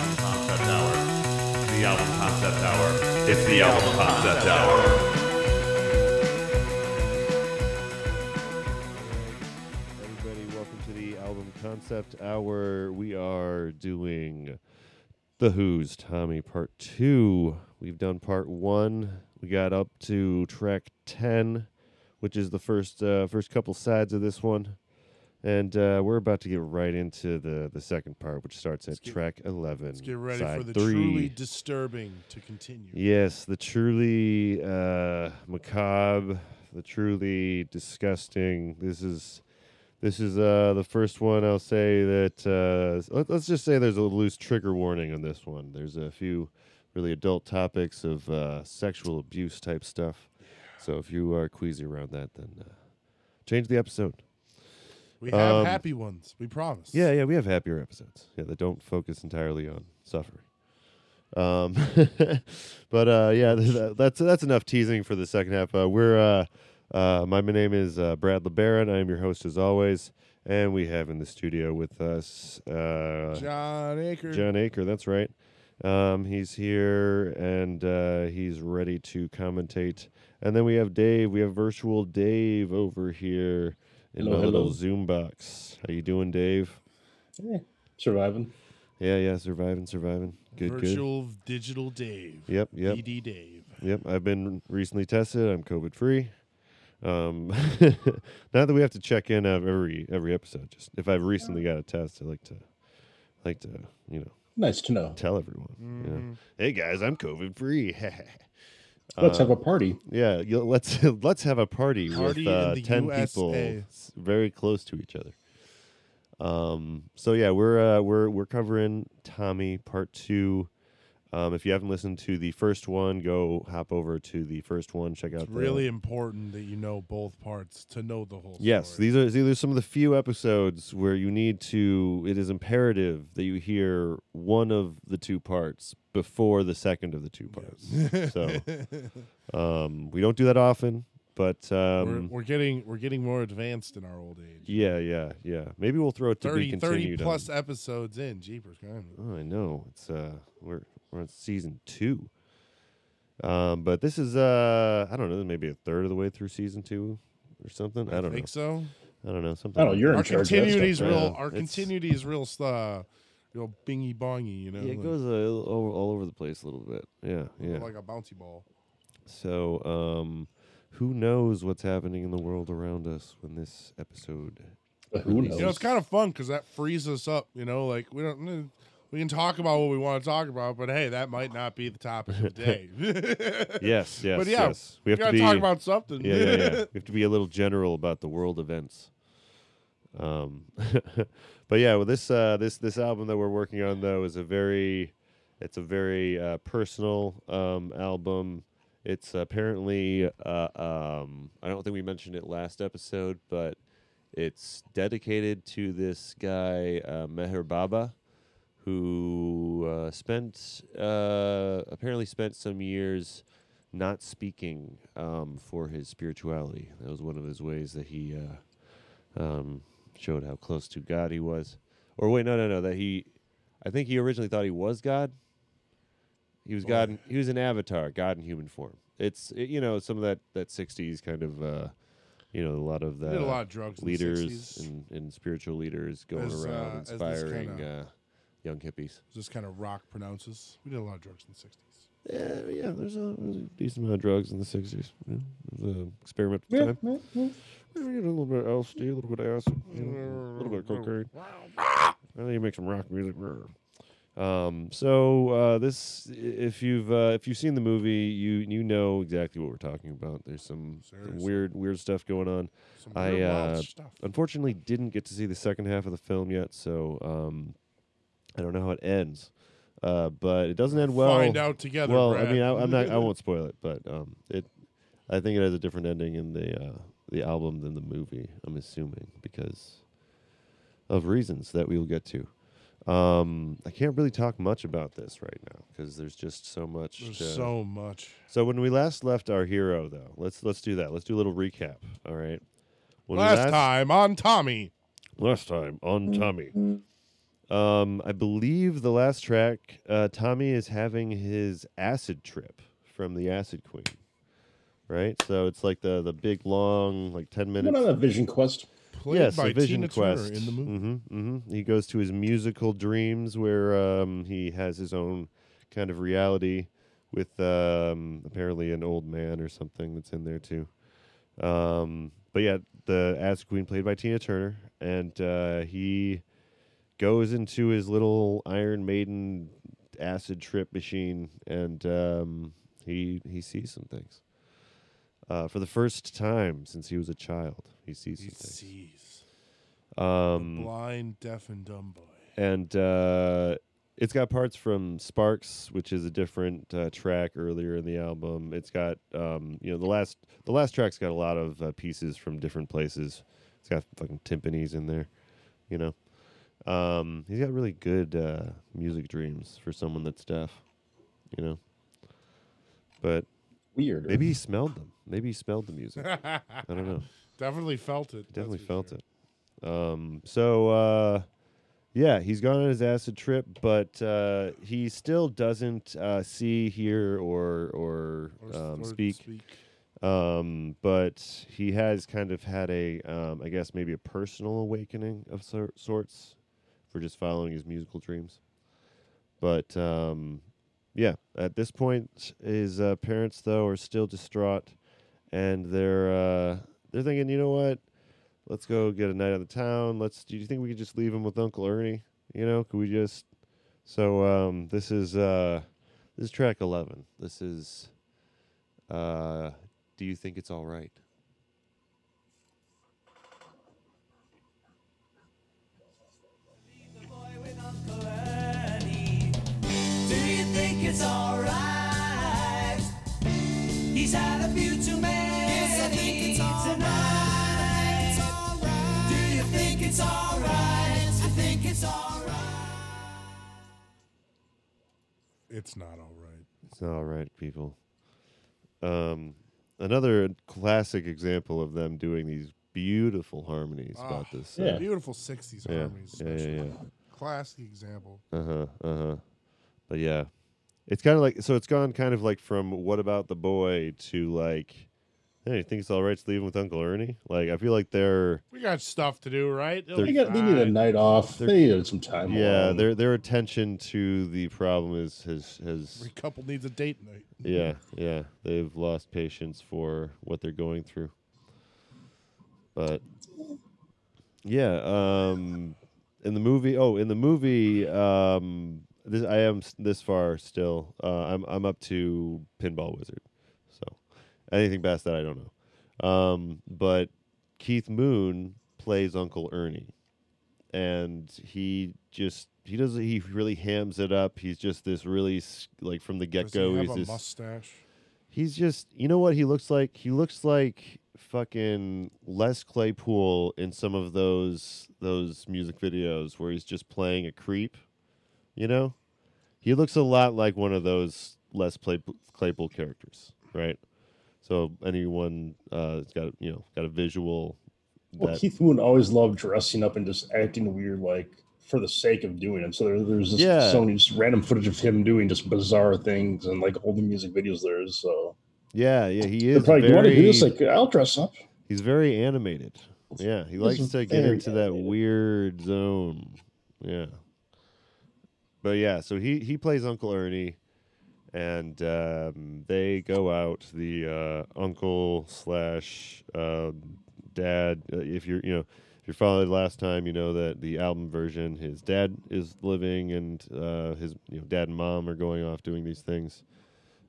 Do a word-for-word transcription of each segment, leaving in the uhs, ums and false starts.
album concept hour. The album concept hour. It's the album concept hour. Everybody, welcome to the album concept hour. We are doing The Who's Tommy Part Two. We've done Part One. We got up to track ten, which is the first uh, first couple sides of this one. And uh, we're about to get right into the, the second part, which starts at get, track eleven. Let's get ready for the three. Truly disturbing to continue. Yes, the truly uh, macabre, the truly disgusting. This is this is uh, the first one. I'll say that uh, let, let's just say there's a loose trigger warning on this one. There's a few really adult topics of uh, sexual abuse type stuff. Yeah. So if you are queasy around that, then uh, change the episode. We have um, happy ones, we promise. Yeah, yeah, we have happier episodes. Yeah, that don't focus entirely on suffering. Um, but uh, yeah, that, that's that's enough teasing for the second half. Uh, we're uh, uh, my name is uh, Brad LeBaron. I am your host as always, and we have in the studio with us uh, John Acker. John Acker, that's right. Um, he's here and uh, he's ready to commentate. And then we have Dave. We have virtual Dave over here. In hello, my hello. Little Zoom box. How you doing, Dave? Yeah, surviving. Yeah, yeah, surviving, surviving. Good, Virtual good. Virtual digital Dave. Yep, yep. D D Dave. Yep, I've been recently tested. I'm COVID free. Um, not that we have to check in of every every episode. Just if I've recently got a test, I like to like to you know. Nice to know. Tell everyone. Mm. You know, hey guys, I'm COVID free. Let's uh, have a party. Yeah, let's let's have a party, party with uh, ten U S A. People very close to each other. Um. So yeah, we're uh, we're we're covering Tommy Part Two. Um. If you haven't listened to the first one, go hop over to the first one. Check out. It's the, really important that you know both parts to know the whole. Yes, story. these are these are some of the few episodes where you need to. It is imperative that you hear one of the two parts before the second of the two parts. Yes. So um, we don't do that often, but um, we're, we're getting we're getting more advanced in our old age. Yeah, yeah, yeah. Maybe we'll throw it to thirty, be continued. thirty plus on. Episodes in, jeepers, kind of. Oh, I know. It's uh, we're we're on season two. Um, but this is uh, I don't know, maybe a third of the way through season two or something. I, I don't think know. so. I don't know. Something. I don't know. You're our in continuity is real. Our continuity is real. Uh, Real bingy bongy, you know. Yeah, it like goes uh, all, all over the place a little bit. Yeah, yeah. Like a bouncy ball. So, um, who knows what's happening in the world around us when this episode? Uh, who knows? You know, it's kind of fun because that frees us up. You know, like we don't we can talk about what we want to talk about, but hey, that might not be the topic of the day. yes, yes, but yeah, yes. We have to be, talk about something. Yeah, yeah, yeah. We have to be a little general about the world events. Um, but yeah, well, this uh, this this album that we're working on though is a very, it's a very uh, personal um, album. It's apparently uh, um, I don't think we mentioned it last episode, but it's dedicated to this guy uh, Meher Baba, who uh, spent uh, apparently spent some years not speaking um, for his spirituality. That was one of his ways that he. Uh, um, Showed how close to God he was. Or wait, no, no, no. That he, I think he originally thought he was God. He was God. In, he was an avatar, God in human form. It's it, you know some of that that sixties kind of, uh, you know, a lot of that. Did a lot of drugs. Leaders and, and spiritual leaders going as, around uh, inspiring kinda, uh, young hippies. This kind of rock pronounces. We did a lot of drugs in the sixties. Yeah, yeah. There's a, there's a decent amount of drugs in the sixties. Yeah, there's an experimental yeah, time. Yeah, yeah. You know, a little bit of L S D, a little bit of acid, you know, a little bit of cocaine. And then you make some rock music. Um, so uh, this, if you've uh, if you've seen the movie, you you know exactly what we're talking about. There's some, some weird weird stuff going on. Some I uh, stuff. Unfortunately didn't get to see the second half of the film yet, so um, I don't know how it ends. Uh, but it doesn't end well. Find out together. Well, Brad. I mean, I, I'm not. I won't spoil it, but um, it. I think it has a different ending in the. Uh, The album than the movie, I'm assuming, because of reasons that we will get to. Um, I can't really talk much about this right now because there's just so much. There's to... so much. So when we last left our hero, though, let's let's do that. Let's do a little recap. All right. When last, last time on Tommy. Last time on Tommy. Um, I believe the last track, uh, Tommy is having his acid trip from the Acid Queen, right? So it's like the the big long like ten minutes. What about a Vision Quest? Played yes, by a Vision Tina Quest Turner in the movie. Mm-hmm, mm-hmm. He goes to his musical dreams where um, he has his own kind of reality with um, apparently an old man or something that's in there too. Um, but yeah, the Acid Queen played by Tina Turner, and uh, he goes into his little Iron Maiden acid trip machine, and um, he he sees some things. Uh, for the first time since he was a child, he sees he some things. He sees. Um, the blind, deaf, and dumb boy. And uh, it's got parts from Sparks, which is a different uh, track earlier in the album. It's got um, you know the last the last track's got a lot of uh, pieces from different places. It's got fucking timpanis in there, you know. Um, he's got really good uh, music dreams for someone that's deaf, you know. But weird. Maybe he smelled them. Maybe he smelled the music. I don't know. Definitely felt it. Definitely felt sure. it. Um, so uh, yeah, he's gone on his acid trip, but uh, he still doesn't uh, see, hear, or or, or um, speak. speak. Um, but he has kind of had a, um, I guess maybe a personal awakening of sor- sorts. For just following his musical dreams. But, um, yeah, at this point, his uh, parents, though, are still distraught. And they're uh, they're thinking, you know what? Let's go get a night out of town. Let's. Do you think we could just leave him with Uncle Ernie? You know, could we just... So um, this is uh, this is track eleven. This is uh, Do You Think It's All Right? It's alright. He's had a few too many. Yes, I think it's all tonight. It's all right. Do you think it's alright? I think it's alright. It's not alright. It's not alright, people. Um, another classic example of them doing these beautiful harmonies oh, about this. Yeah. Uh, beautiful sixties yeah. harmonies. Yeah, yeah, yeah. Classic example. Uh huh. Uh huh. But yeah. It's kind of like, so it's gone kind of like from What About the Boy to like, hey, you think it's all right to leave him with Uncle Ernie? Like, I feel like they're... We got stuff to do, right? They, got, they need a night off. They're, they need some time yeah, off. Yeah, their attention to the problem is has... has every couple needs a date night. Yeah, yeah. They've lost patience for what they're going through. But, yeah. Um, in the movie... Oh, in the movie... Um, This, I am this far still. Uh, I'm I'm up to Pinball Wizard, so anything past that I don't know. Um, but Keith Moon plays Uncle Ernie, and he just he does he really hams it up. He's just this really like from the get go. Does he have he's a this, mustache? He's just you know what he looks like. He looks like fucking Les Claypool in some of those those music videos where he's just playing a creep. You know, he looks a lot like one of those Les Claypool characters, right? So anyone uh, has got you know got a visual. Well, that... Keith Moon always loved dressing up and just acting weird, like for the sake of doing it. So there, there's this yeah. so many just random footage of him doing just bizarre things and like all the music videos there is. So yeah, yeah, he is. They're probably very... you want to do this? Like I'll dress up. He's very animated. Yeah, he likes He's to get into animated. that weird zone. Yeah. But yeah, so he, he plays Uncle Ernie, and um, they go out. The uh, uncle slash uh, dad. Uh, if you're you know if you're following last time, you know that the album version, his dad is living, and uh, his you know dad and mom are going off doing these things.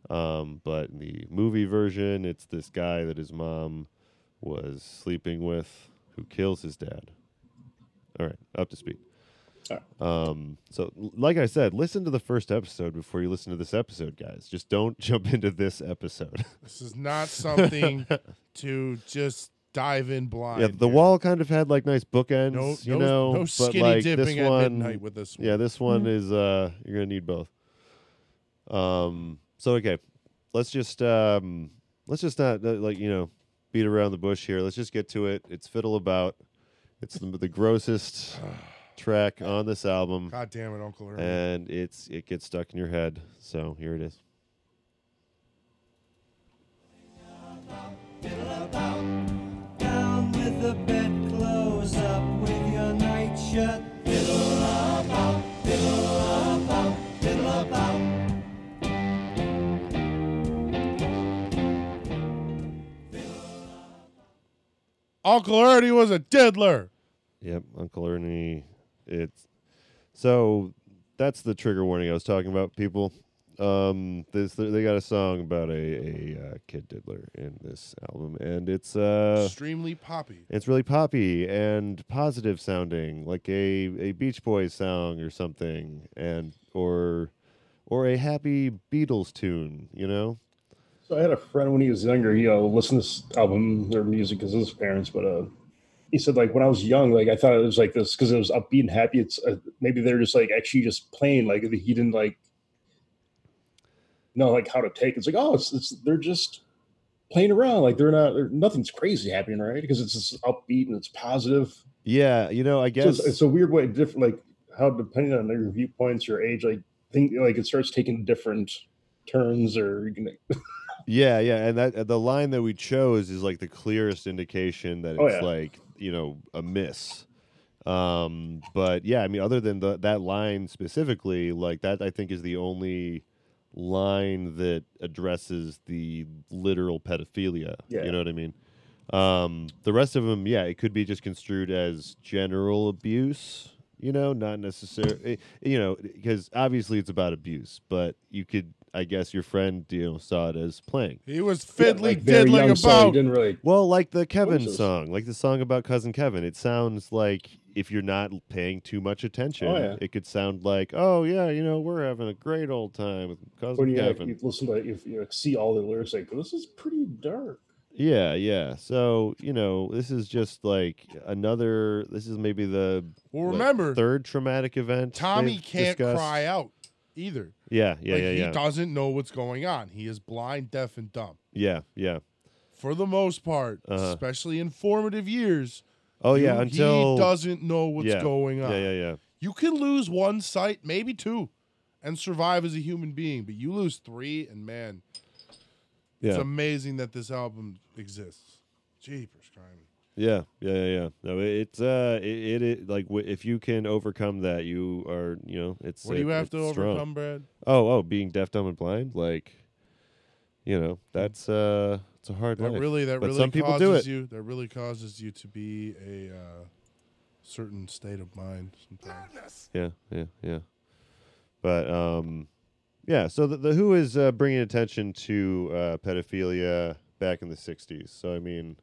Um, but in the movie version, it's this guy that his mom was sleeping with who kills his dad. All right, up to speed. Um, so like I said, listen to the first episode before you listen to this episode, guys. Just don't jump into this episode. This is not something to just dive in blind. Yeah, The man. Wall kind of had like nice bookends, no, you no, know, no skinny but like dipping this one, at midnight with this one. Yeah, this one mm-hmm. is uh, you're gonna need both. Um, so okay, let's just um, let's just not uh, like you know beat around the bush here. Let's just get to it. It's Fiddle About. It's the, the grossest. track on this album. God damn it, Uncle Ernie. And it's it gets stuck in your head. So here it is. Down with the bed, close up with your night shut. Fiddle about, fiddle about, fiddle about. Uncle Ernie was a diddler. Yep, Uncle Ernie. It's so that's the trigger warning I was talking about, people. Um, this they got a song about a, a uh, kid diddler in this album, and it's uh, extremely poppy. It's really poppy and positive sounding, like a, a Beach Boys song or something, and or or a happy Beatles tune, you know. I had a friend when he was younger, he uh, listened to this album, their music, because of his parents, but uh, he said, like, when I was young, like, I thought it was like this, because it was upbeat and happy. It's uh, maybe they're just, like, actually just playing, like, he didn't, like, know, like, how to take it. It's like, oh, it's, it's they're just playing around. Like, they're not, they're, nothing's crazy happening, right? Because it's just upbeat and it's positive. Yeah, you know, I guess. So it's, it's a weird way, different, like, how depending on your viewpoints, your age, like, think, like, it starts taking different turns or, you know. Yeah, yeah, and that the line that we chose is like the clearest indication that it's oh, yeah. like, you know, a miss. Um, but yeah, I mean, other than the, that line specifically, like that, I think is the only line that addresses the literal pedophilia. Yeah. You know what I mean? Um, the rest of them, yeah, it could be just construed as general abuse. You know, not necessarily. You know, because obviously it's about abuse, but you could. I guess your friend, you know, saw it as playing. He was fiddly yeah, like diddling about. Song, didn't really... Well, like the Kevin song, like the song about Cousin Kevin. It sounds like if you're not paying too much attention, oh, yeah. it could sound like, oh, yeah, you know, we're having a great old time with Cousin you, Kevin. You listen to it, you, you see all the lyrics, like, this is pretty dark. Yeah, yeah. So, you know, this is just like another, this is maybe the well, remember, like, third traumatic event. Tommy can't discussed. cry out. Either. Yeah, yeah, like, yeah. He yeah. doesn't know what's going on. He is blind, deaf, and dumb. Yeah, yeah. For the most part, uh-huh. especially in formative years. Oh, you, yeah, until... He doesn't know what's yeah. going on. Yeah, yeah, yeah. You can lose one sight, maybe two, and survive as a human being, but you lose three, and man, yeah. it's amazing that this album exists. Jeepers, crimey. Yeah, yeah, yeah, yeah. No, it's uh, it, it, it like w- if you can overcome that, you are, you know, it's. What do you it, have to overcome, strong. Brad? Oh, oh, being deaf, dumb, and blind, like, you know, that's uh, it's a hard. That life. really, that but really some people do it. You, that really causes you to be a uh, certain state of mind. Sometimes. Yeah, yeah, yeah. But um, yeah. So the, the Who is uh, bringing attention to uh, pedophilia back in the sixties. So I mean.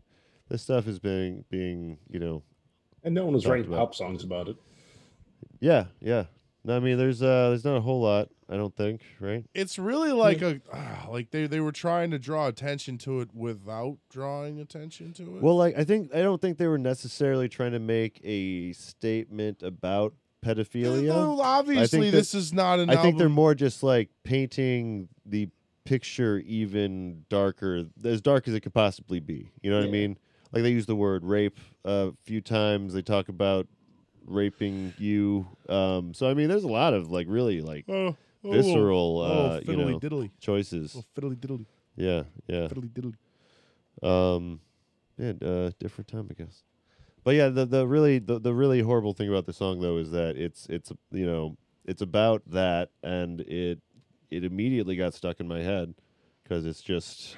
This stuff is being, being, you know, and no one was writing pop songs about it. Yeah, yeah. No, I mean, there's uh, there's not a whole lot, I don't think, right? It's really like yeah. a uh, like they, they were trying to draw attention to it without drawing attention to it. Well, like I think I don't think they were necessarily trying to make a statement about pedophilia. No, obviously, this that, is not an. I album. think they're more just like painting the picture even darker, as dark as it could possibly be. You know what yeah. I mean? Like, they use the word rape a few times. They talk about raping you. Um, so, I mean, there's a lot of, like, really, like, oh, oh, visceral, uh, oh, you know, diddly. choices. Oh, fiddly-diddly. Yeah, yeah. Fiddly-diddly. Um, yeah, uh, different time, I guess. But, yeah, the, the really the, the really horrible thing about the song, though, is that it's, it's you know, it's about that, and it it immediately got stuck in my head because it's just...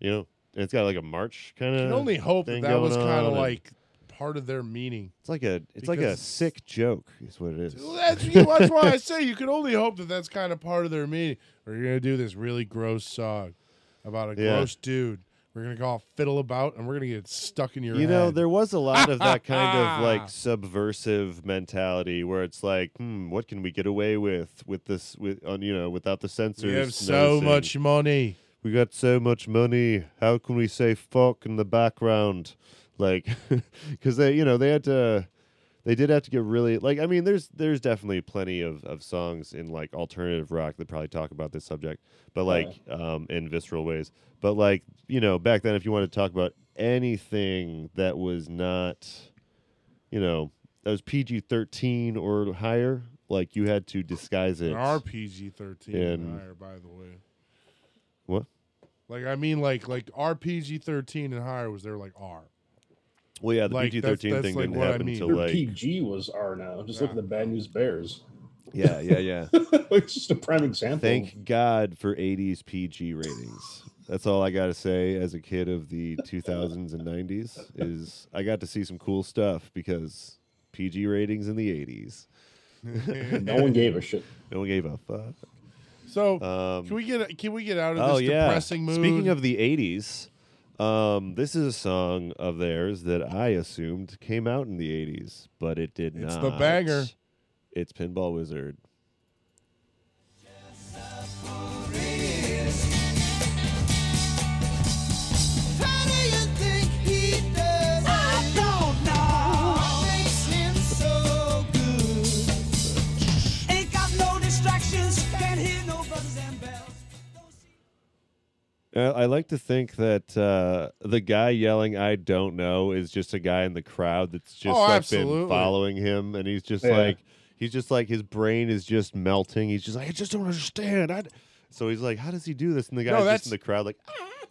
You know, it's got like a march kind of. I can only hope that that was kind of like part of their meaning. It's like a, it's like a sick joke, is what it is. That's, that's why I say you can only hope that that's kind of part of their meaning. We're gonna do this really gross song about a yeah. gross dude. We're gonna go all fiddle about, and we're gonna get stuck in your. You head. know, there was a lot of that kind of like subversive mentality where it's like, hmm, what can we get away with with this? With on you know, without the censors. We have so noticing. much money. We got so much money. How can we say fuck in the background? Like, because they, you know, they had to, they did have to get really, like, I mean, there's there's definitely plenty of, of songs in, like, alternative rock that probably talk about this subject, but, like, yeah. um, in visceral ways. But, like, you know, back then, if you wanted to talk about anything that was not you know, that was P G thirteen or higher, like you had to disguise it. There are P G thirteen and higher, by the way. What? Like, I mean, like, like our P G thirteen and higher was there, like R. Well, yeah, the like, P G thirteen that's, that's thing like didn't happen I mean. until like P G was R now. Just yeah. Look at the Bad News Bears. Yeah, yeah, yeah. It's just a prime example. Thank God for eighties P G ratings. That's all I got to say as a kid of the two thousands and nineties is I got to see some cool stuff because P G ratings in the eighties. No one gave a shit. No one gave a fuck. So um, can we get can we get out of this oh, yeah. depressing mood? Speaking of the eighties, um, this is a song of theirs that I assumed came out in the eighties, but it did it's not. It's the banger. It's Pinball Wizard. I like to think that uh, the guy yelling "I don't know" is just a guy in the crowd that's just oh, like, been following him, and he's just yeah. like, he's just like, his brain is just melting. He's just like, I just don't understand. I d-. So he's like, how does he do this? And the guy's no, just in the crowd like,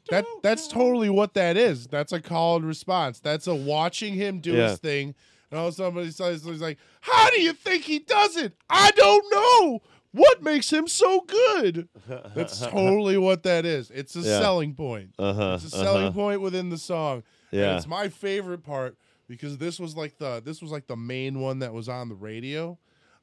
that. Know. That's totally what that is. That's a call and response. That's a watching him do yeah. his thing, and all somebody says, he's like, how do you think he does it? I don't know. What makes him so good? That's totally what that is. It's a yeah. selling point. Uh-huh, it's a selling uh-huh. point within the song. Yeah. And it's my favorite part because this was like the this was like the main one that was on the radio.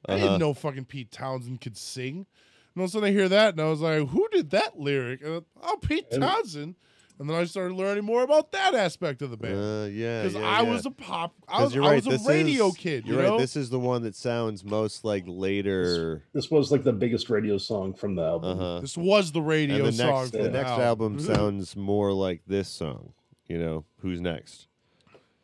Uh-huh. I didn't know fucking Pete Townshend could sing. And all of a sudden I hear that and I was like, who did that lyric? And I, oh, Pete Townshend. And then I started learning more about that aspect of the band. Uh, yeah, because yeah, I yeah. was a pop, I was, right, I was a radio is, kid. You're you know? right. This is the one that sounds most like later. This, this was like the biggest radio song from the album. Uh-huh. This was the radio and the song. Next, from the, the next album, album sounds more like this song. You know, Who's Next?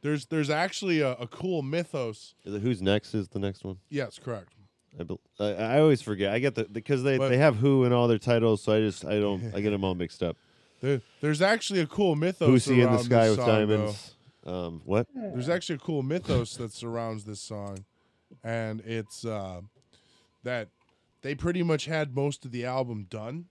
There's there's actually a, a cool mythos. Is it Who's Next is the next one? Yes, correct. I, be, I, I always forget. I get the because they, but, they have Who in all their titles, so I just I don't I get them all mixed up. There, there's actually a cool mythos. Lucy in the Sky with Diamonds. Um, what? There's actually a cool mythos that surrounds this song, and it's uh, that they pretty much had most of the album done,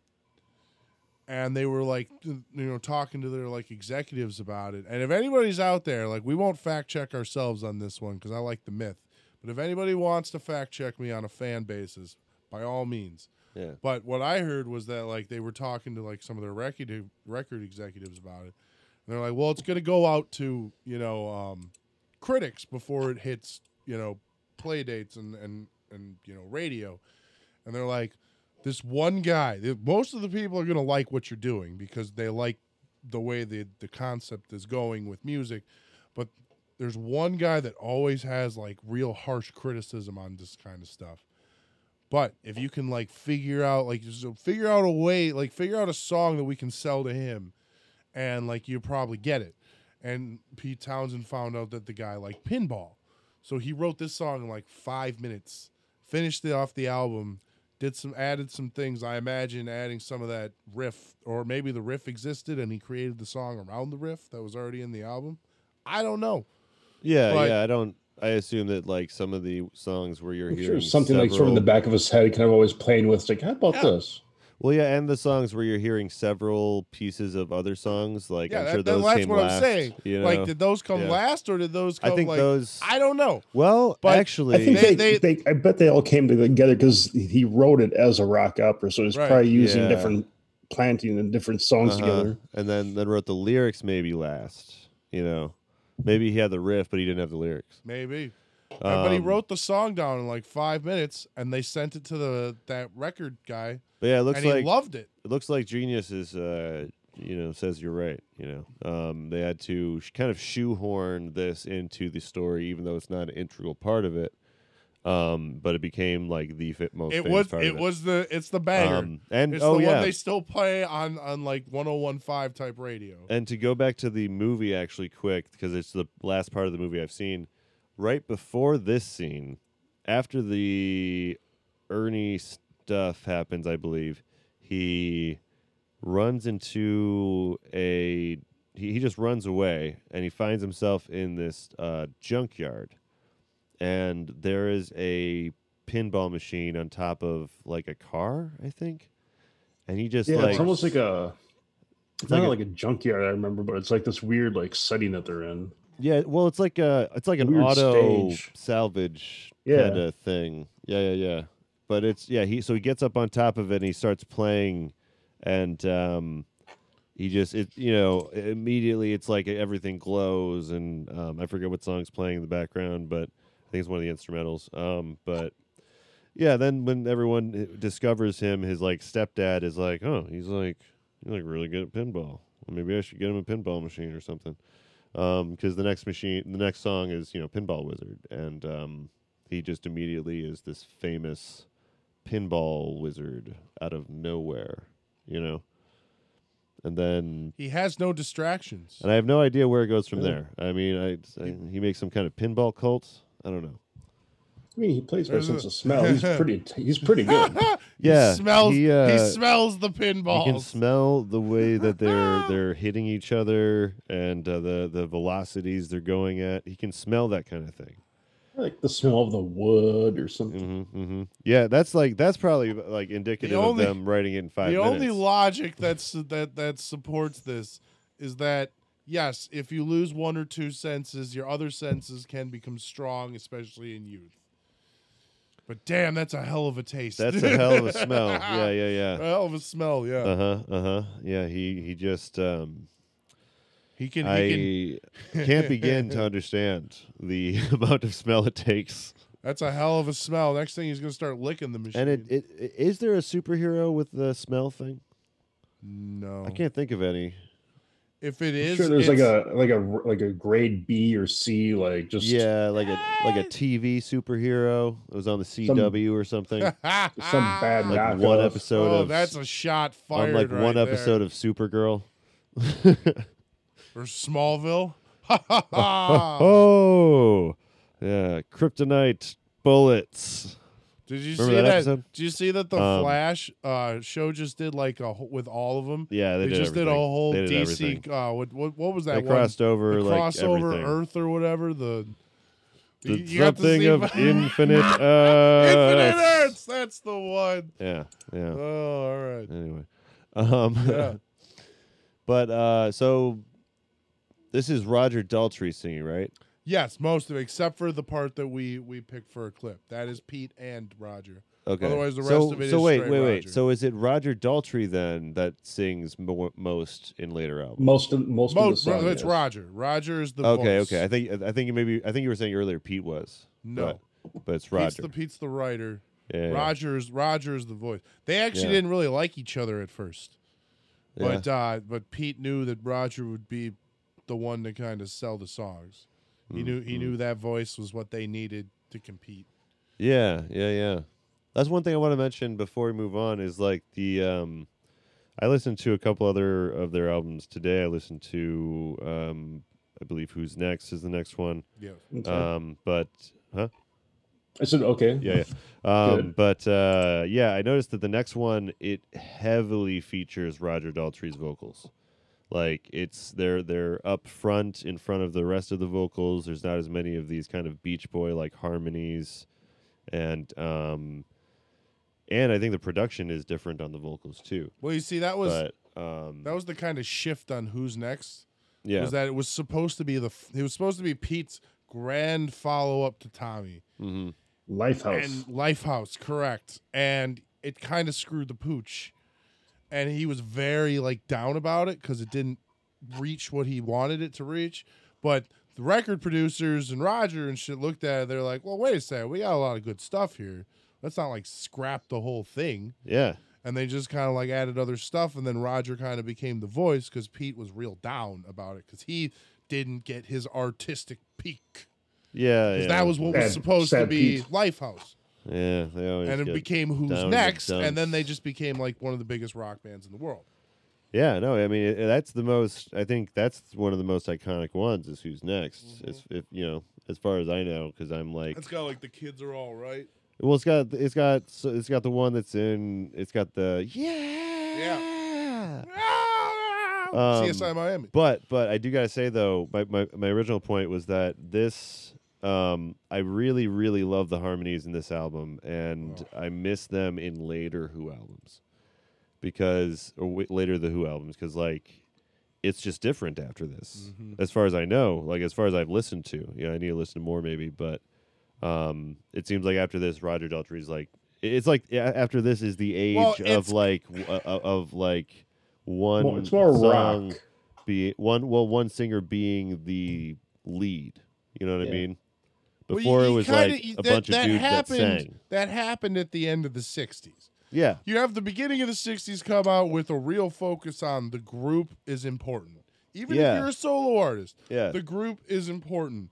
and they were like, you know, talking to their like executives about it. And if anybody's out there, like, we won't fact check ourselves on this one because I like the myth. But if anybody wants to fact check me on a fan basis, by all means. Yeah. But what I heard was that like they were talking to like some of their record record executives about it, and they're like, "Well, it's going to go out to you know um, critics before it hits you know play dates and, and and you know radio," and they're like, "This one guy, most of the people are going to like what you're doing because they like the way the the concept is going with music, but there's one guy that always has like real harsh criticism on this kind of stuff." But if you can like figure out like so figure out a way like figure out a song that we can sell to him, and like you probably get it. And Pete Townshend found out that the guy liked pinball, so he wrote this song in like five minutes, finished it off the album, did some added some things. I imagine adding some of that riff, or maybe the riff existed and he created the song around the riff that was already in the album. I don't know. Yeah, but yeah, I don't. I assume that like some of the songs where you're I'm hearing sure something several... like sort of in the back of his head, kind of always playing with, like, how about yeah. this? Well, yeah, and the songs where you're hearing several pieces of other songs, like yeah, I'm that, sure those that's came what last. I'm saying. You know? Like, did those come yeah. last, or did those? Come I think like, those. I don't know. Well, but actually, I, think they, they, they, they, I bet they all came together because he wrote it as a rock opera, so he's right. probably using yeah. different planting and different songs uh-huh. together, and then then wrote the lyrics maybe last. You know. Maybe he had the riff, but he didn't have the lyrics. Maybe, um, but he wrote the song down in like five minutes, and they sent it to the that record guy. But yeah, it looks and like he loved it. It looks like Genius is, uh, you know, says you're right. You know, um, they had to sh- kind of shoehorn this into the story, even though it's not an integral part of it. Um, but it became like the fit most. It was. Part it, of it was the. It's the banger, um, and it's oh the yeah, one they still play on on like one oh one point five type radio. And to go back to the movie, actually, quick because it's the last part of the movie I've seen. Right before this scene, after the Ernie stuff happens, I believe he runs into a. He, he just runs away, and he finds himself in this uh, junkyard. and there is a pinball machine on top of like a car, I think. And he just yeah, like, it's almost like a it's like not a, like a junkyard, I remember, but it's like this weird like setting that they're in. Yeah, well, it's like a it's like an weird auto stage. salvage yeah. kind of thing. Yeah, yeah, yeah. But it's yeah. He so he gets up on top of it and he starts playing, and um, he just it you know immediately it's like everything glows, and um, I forget what song's playing in the background, but I think it's one of the instrumentals. Um, but yeah, then when everyone discovers him, his like stepdad is like, oh, he's like he's like really good at pinball. Well, maybe I should get him a pinball machine or something. Because um, the next machine, the next song is you know Pinball Wizard, and um, he just immediately is this famous pinball wizard out of nowhere, you know. And then he has no distractions, and I have no idea where it goes from there. I mean, I, I he makes some kind of pinball cult. I don't know. I mean, he plays by sense of smell. He's pretty. He's pretty good. Yeah, he smells. He, uh, he smells the pinballs. He can smell the way that they're they're hitting each other and uh, the the velocities they're going at. He can smell that kind of thing, like the smell of the wood or something. Mm-hmm, mm-hmm. Yeah, that's like that's probably like indicative only, of them writing it in five. The minutes. only logic that's that that supports this is that. Yes, if you lose one or two senses, your other senses can become strong, especially in youth. But damn, that's a hell of a taste. That's a hell of a smell. Yeah, yeah, yeah. A hell of a smell, yeah. Uh-huh, uh-huh. Yeah, he he just... Um, he can... I he can... can't begin to understand the amount of smell it takes. That's a hell of a smell. Next thing, he's going to start licking the machine. And it, it, is there a superhero with the smell thing? No. I can't think of any. If it is, I'm sure there's like a like a like a grade B or C, like just yeah, like a like a T V superhero. It was on the C W some, or something. Some bad like knockoff. One episode oh, of that's a shot fired. On like right one there. episode of Supergirl or Smallville. Oh yeah, kryptonite bullets. Did you Remember see that? Episode? Did you see that the um, Flash uh, show just did like a with all of them? Yeah, they, they did just everything. did a whole did D C. Uh, what, what what was that? They one? crossed over, the like crossover everything. Earth or whatever. The, the you something you of infinite Earths. Infinite Earths. That's the one. Yeah, yeah. Oh, all right. Anyway, um, yeah. but uh, so this is Roger Daltrey singing, right? Yes, most of it, except for the part that we, we picked for a clip. That is Pete and Roger. Okay. Otherwise, the rest so, of it so is wait, straight wait, wait. Roger. So is it Roger Daltrey, then, that sings mo- most in later albums? Most of, most, most of the song, Ro- It's yes. Roger. Roger is the okay, voice. Okay, okay. I think I think, maybe, I think you were saying earlier Pete was. No. But, but it's Roger. Pete's the, Pete's the writer. Yeah. Roger's, Roger's the voice. They actually yeah. didn't really like each other at first. Yeah. But, uh, but Pete knew that Roger would be the one to kind of sell the songs. He knew he mm-hmm. knew that voice was what they needed to compete. Yeah, yeah, yeah. That's one thing I want to mention before we move on is like the um, I listened to a couple other of their albums today. I listened to um, I believe Who's Next is the next one. Yeah. Okay. Um, but huh? I said okay. Yeah, yeah. Um, but uh, yeah, I noticed that the next one it heavily features Roger Daltrey's vocals. Like it's they're they're up front in front of the rest of the vocals. There's not as many of these kind of Beach Boy like harmonies, and um, and I think the production is different on the vocals too. Well, you see that was but, um, that was the kind of shift on Who's Next. Yeah, was that it was supposed to be the it was supposed to be Pete's grand follow up to Tommy. Mm-hmm. Lifehouse and Lifehouse, correct? And it kind of screwed the pooch. And he was very, like, down about it because it didn't reach what he wanted it to reach. But the record producers and Roger and shit looked at it. They're like, well, wait a second. We got a lot of good stuff here. Let's not, like, scrap the whole thing. Yeah. And they just kind of, like, added other stuff. And then Roger kind of became the voice because Pete was real down about it because he didn't get his artistic peak. Yeah, yeah. Because that was what sad, was supposed to be Pete. Lifehouse. Yeah, they always and it became Who's Next, and, and then they just became like one of the biggest rock bands in the world. Yeah, no, I mean it, that's the most. I think that's one of the most iconic ones is Who's Next. Mm-hmm. It's, if you know, as far as I know, because I'm like it's got like the kids are all right. Well, it's got it's got it's got the one that's in. It's got the yeah yeah. Um, C S I Miami. But but I do gotta say though, my my, my original point was that this. Um, I really, really love the harmonies in this album, and oh. I miss them in later Who albums, because or w- later the Who albums, because like it's just different after this, mm-hmm. as far as I know. Like as far as I've listened to, yeah, I need to listen to more maybe, but um, it seems like after this, Roger Daltrey's like it's like yeah, after this is the age well, of like w- uh, of like one well, it's more song rock. Be one well one singer being the lead. You know what yeah. I mean? Before well, you, you it was kinda, like a that, bunch of that dudes happened, that sang. That happened at the end of the sixties. Yeah. You have the beginning of the sixties come out with a real focus on the group is important. Even yeah. if you're a solo artist, yeah. the group is important.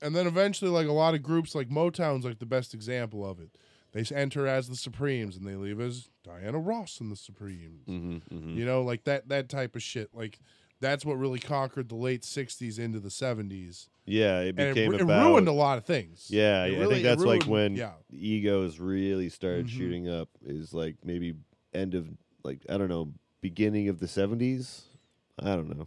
And then eventually, like a lot of groups, like Motown's like the best example of it. They enter as the Supremes and they leave as Diana Ross and the Supremes. Mm-hmm, mm-hmm. You know, like that that type of shit. Like that's what really conquered the late sixties into the seventies. Yeah, it became and it, about, it ruined a lot of things. Yeah, yeah really, I think that's ruined, like when yeah. egos really started mm-hmm. shooting up. Is like maybe end of like I don't know, beginning of the seventies. I don't know.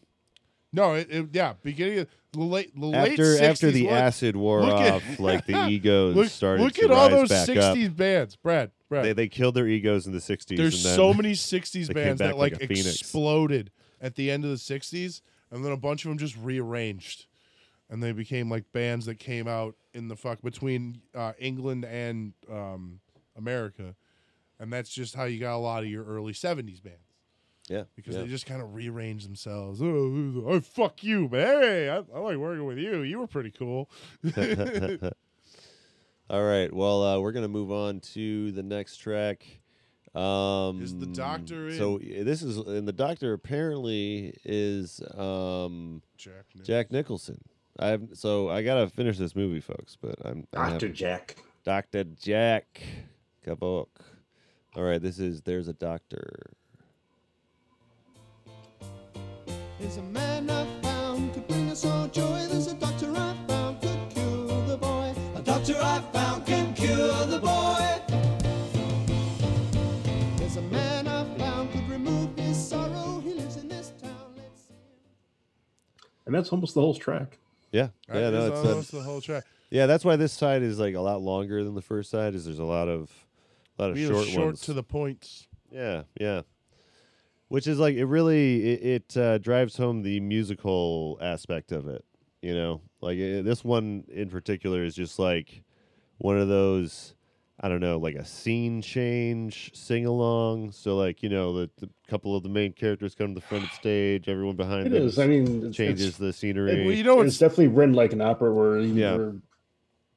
No, it, it yeah, beginning of the late the after, late sixties. After the look, acid wore off, at, like the egos look, started. Look to at rise all those sixties up. Bands, Brad. Brad, they they killed their egos in the sixties. There's and then so many sixties bands that like, like exploded at the end of the sixties, and then a bunch of them just rearranged. And they became like bands that came out in the fuck between uh, England and um, America. And that's just how you got a lot of your early seventies bands. Yeah. Because yeah. they just kind of rearranged themselves. Oh, oh, fuck you, man. Hey, I, I like working with you. You were pretty cool. All right. Well, uh, we're going to move on to the next track. Um, is the doctor in? So this is, and the doctor apparently is um, Jack Nicholson. Jack Nicholson. I've so I gotta finish this movie, folks. But I'm Doctor Jack. Doctor Jack Kevorkian. All right, this is There's a Doctor. There's a man I found could bring us all joy. There's a doctor I found could cure the boy. A doctor I found can cure the boy. There's a man I found could remove his sorrow. He lives in this town. Let's see him. And that's almost the whole track. Yeah, yeah, right, no, it's almost the whole track. Yeah, that's why this side is like a lot longer than the first side. Is there's a lot of, a lot of Real short, short ones. To the points. Yeah, yeah. Which is like it really it, it uh, drives home the musical aspect of it. You know, like it, this one in particular is just like one of those. I don't know, like a scene change, sing along. So, like you know, the, the couple of the main characters come to the front of the stage. Everyone behind it them is. I mean, changes it's, the scenery. It, well, you know, it's, it's definitely written like an opera, where you yeah. where,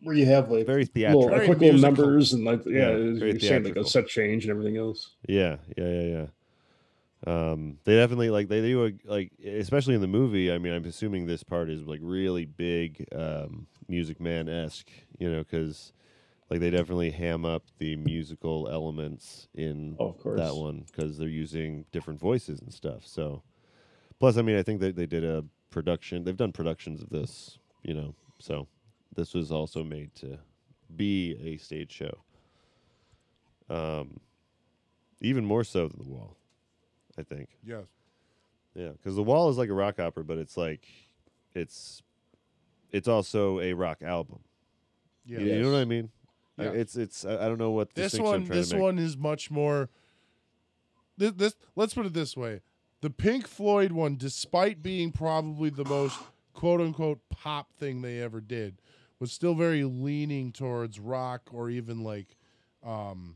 where you have like very theatrical, little, very quick musical. Little numbers and like yeah, yeah you're saying like a set change and everything else. Yeah, yeah, yeah, yeah. Um, they definitely like they do a, like especially in the movie. I mean, I'm assuming this part is like really big, um, Music Man esque, you know, because. Like they definitely ham up the musical elements in oh, that one because they're using different voices and stuff. So, plus, I mean, I think that they did a production. They've done productions of this, you know. So, this was also made to be a stage show. Um, even more so than The Wall, I think. Yes. Yeah, because The Wall is like a rock opera, but it's like, it's, it's also a rock album. Yeah. You, you know what I mean? Yeah. It's it's I don't know what this one I'm this to make. One is much more. This, this let's put it this way: the Pink Floyd one, despite being probably the most quote unquote pop thing they ever did, was still very leaning towards rock or even like um,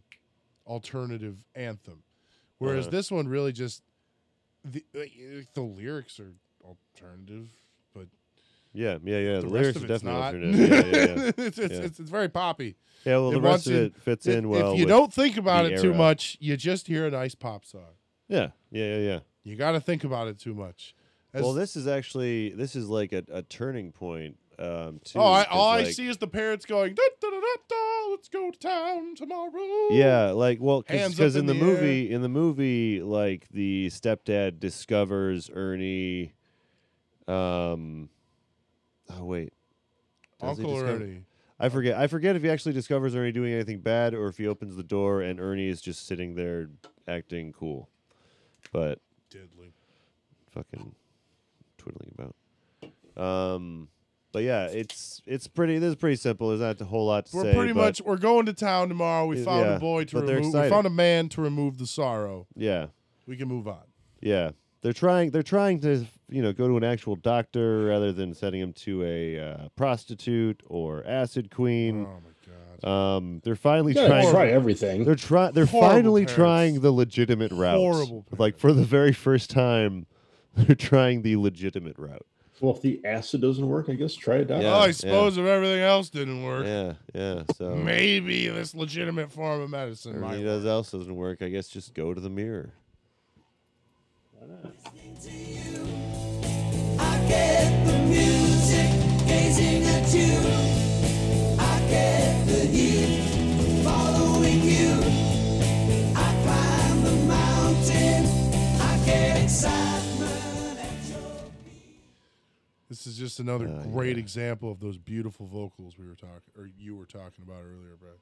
alternative anthem. Whereas uh-huh. this one really just the like, the lyrics are alternative. Yeah, yeah, yeah. The, the lyrics are definitely not. Yeah, yeah, yeah. it's, it's, yeah. it's it's very poppy. Yeah, well, the it rest of it fits in, in well. If you don't think about it era. Too much, you just hear a nice pop song. Yeah, yeah, yeah, yeah. You got to think about it too much. As well, this is actually this is like a, a turning point. Um, too, oh, I, all like, I see is the parents going, da, da, da, da, da, "Let's go to town tomorrow." Yeah, like well, because in, in the, the movie, in the movie, like the stepdad discovers Ernie. Um. Oh wait, does Uncle Ernie. I forget. I forget if he actually discovers Ernie doing anything bad, or if he opens the door and Ernie is just sitting there acting cool, but diddly, fucking twiddling about. Um, But yeah, it's it's pretty. This is pretty simple. There's not a whole lot to we're say. We're pretty much we're going to town tomorrow. We found yeah, a boy to remove. We found a man to remove the sorrow. Yeah, we can move on. Yeah, they're trying. They're trying to you know go to an actual doctor rather than sending him to a uh, prostitute or acid queen. Oh my god. Um, they're finally yeah, trying. They try everything. They're try. They're Horrible finally parents. trying the legitimate route. Horrible. Parents. Like for the very first time, they're trying the legitimate route. Well, if the acid doesn't work, I guess try it out. Yeah, well, I suppose yeah. if everything else didn't work. Yeah, yeah. So maybe this legitimate form of medicine. If everything does else doesn't work, I guess just go to the mirror. Why not? I get the music, gazing at you. I get the heat, following you. I climb the mountain. I get excited. This is just another uh, great yeah. example of those beautiful vocals we were talking, or you were talking about earlier, Brad.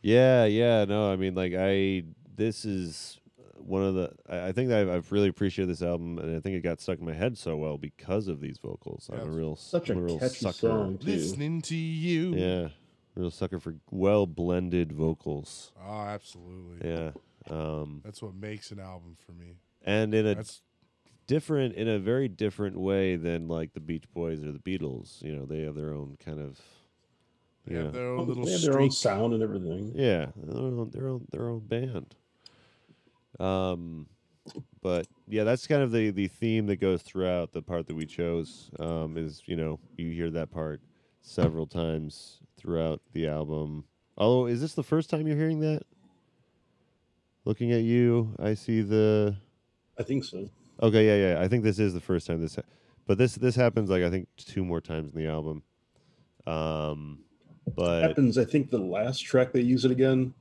Yeah, yeah, no, I mean, like I, this is one of the. I, I think I've, I've really appreciated this album, and I think it got stuck in my head so well because of these vocals. Yeah. I'm a real, such I'm a, a real catchy sucker. Song too. Listening to you, yeah, real sucker for well blended vocals. Oh, absolutely. Yeah, um, that's what makes an album for me. And in a. That's different in a very different way than like the Beach Boys or the Beatles. You know, they have their own kind of, they have their own little, they have their own sound and everything. Yeah, their own, their own, their own band. Um, but yeah, that's kind of the the theme that goes throughout the part that we chose. Um, is you know you hear that part several times throughout the album. Although, is this the first time you're hearing that? Looking at you, I see the. I think so. Okay, yeah, yeah. I think this is the first time this, ha- but this this happens like I think two more times in the album. Um, but it happens. I think the last track they use it again.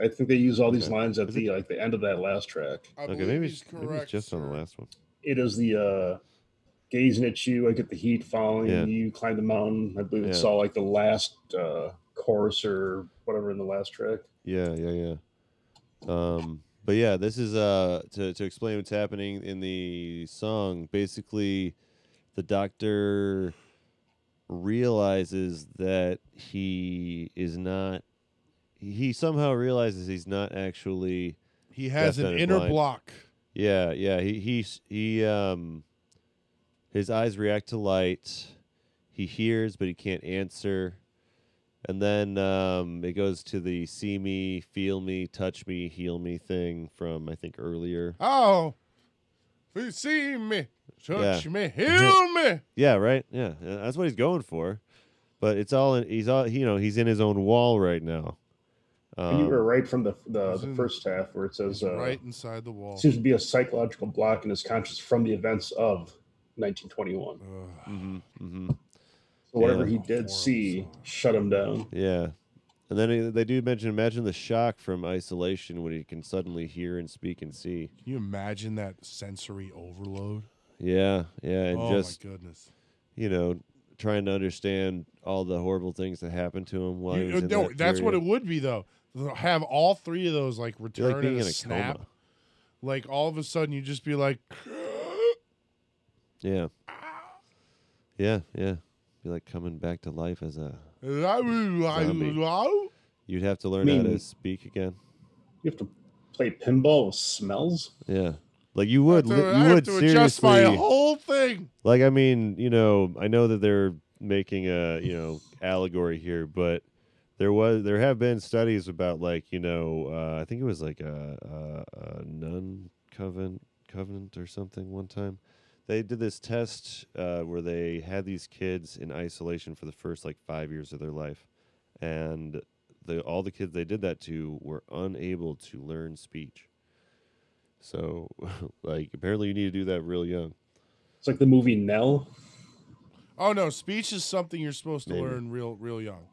I think they use all okay. these lines at is the it? like the end of that last track. I okay, maybe it's, correct, maybe it's just sir. on the last one. It is the uh, gazing at you. I get the heat following yeah. you. Climb the mountain. I believe it's yeah. all like the last uh, chorus or whatever in the last track. Yeah, yeah, yeah. Um. But yeah, this is uh to, to explain what's happening in the song. Basically, the doctor realizes that he is not. He somehow realizes he's not actually. He has an inner blind. block. Yeah, yeah. He he he. Um, his eyes react to light. He hears, but he can't answer. And then um, it goes to the see me, feel me, touch me, heal me thing from, I think, earlier. Oh, please see me, touch yeah. me, heal me. Yeah, right? Yeah, that's what he's going for. But it's all, in, he's all, you know, he's in his own wall right now. Um, you were right from the the, the first half where it says. Uh, right inside the wall. Seems to be a psychological block in his conscience from the events of nineteen twenty-one. Uh, mm-hmm, mm-hmm. Whatever yeah. he did see shut him down. Yeah. And then they do mention, imagine the shock from isolation when he can suddenly hear and speak and see. Can you imagine that sensory overload? Yeah, yeah. And oh, just, my goodness. You know, trying to understand all the horrible things that happened to him while you, he was in no, that That's period. What it would be, though. Have all three of those, like, return like and a snap. Coma. Like, all of a sudden, you just be like... Yeah. Yeah, yeah. Be like coming back to life as a zombie. You'd have to learn I mean, how to speak again. You have to play pinball with smells. Yeah, like you would. I have to, li- you I have would to seriously. Adjust my whole thing. Like I mean, you know, I know that they're making a you know allegory here, but there was there have been studies about like you know uh, I think it was like a, a, a nun covenant covenant or something one time. They did this test uh, where they had these kids in isolation for the first like five years of their life, and the, all the kids they did that to were unable to learn speech. So, like, apparently you need to do that real young. It's like the movie Nell. Oh no, speech is something you're supposed to Maybe. learn real, real young.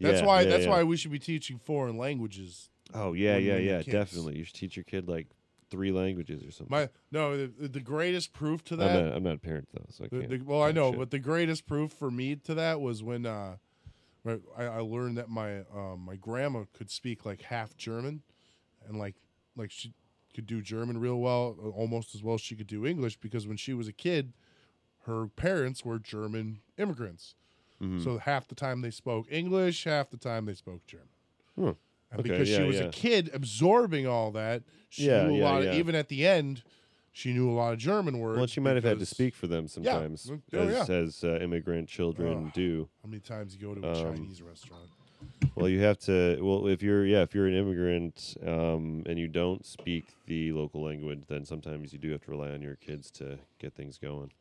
That's yeah, why. Yeah, that's yeah. why we should be teaching foreign languages. Oh yeah, yeah, yeah, kids. Definitely. You should teach your kid like. Three languages or something. My, no, the, the greatest proof to that. I'm not, I'm not a parent though, so I can't. The, the, well, I know, shit. But the greatest proof for me to that was when uh, I, I learned that my um, my grandma could speak like half German, and like like she could do German real well, almost as well as she could do English, because when she was a kid, her parents were German immigrants, Mm-hmm. So half the time they spoke English, half the time they spoke German. Hmm. And okay, because yeah, she was yeah. a kid absorbing all that, she yeah, knew a yeah, lot. Of, yeah. Even at the end, she knew a lot of German words. Well, she might because, have had to speak for them sometimes, yeah. Oh, as, yeah. as uh, immigrant children oh, do. How many times you go to a um, Chinese restaurant? Well, you have to. Well, if you're yeah, if you're an immigrant um, and you don't speak the local language, then sometimes you do have to rely on your kids to get things going.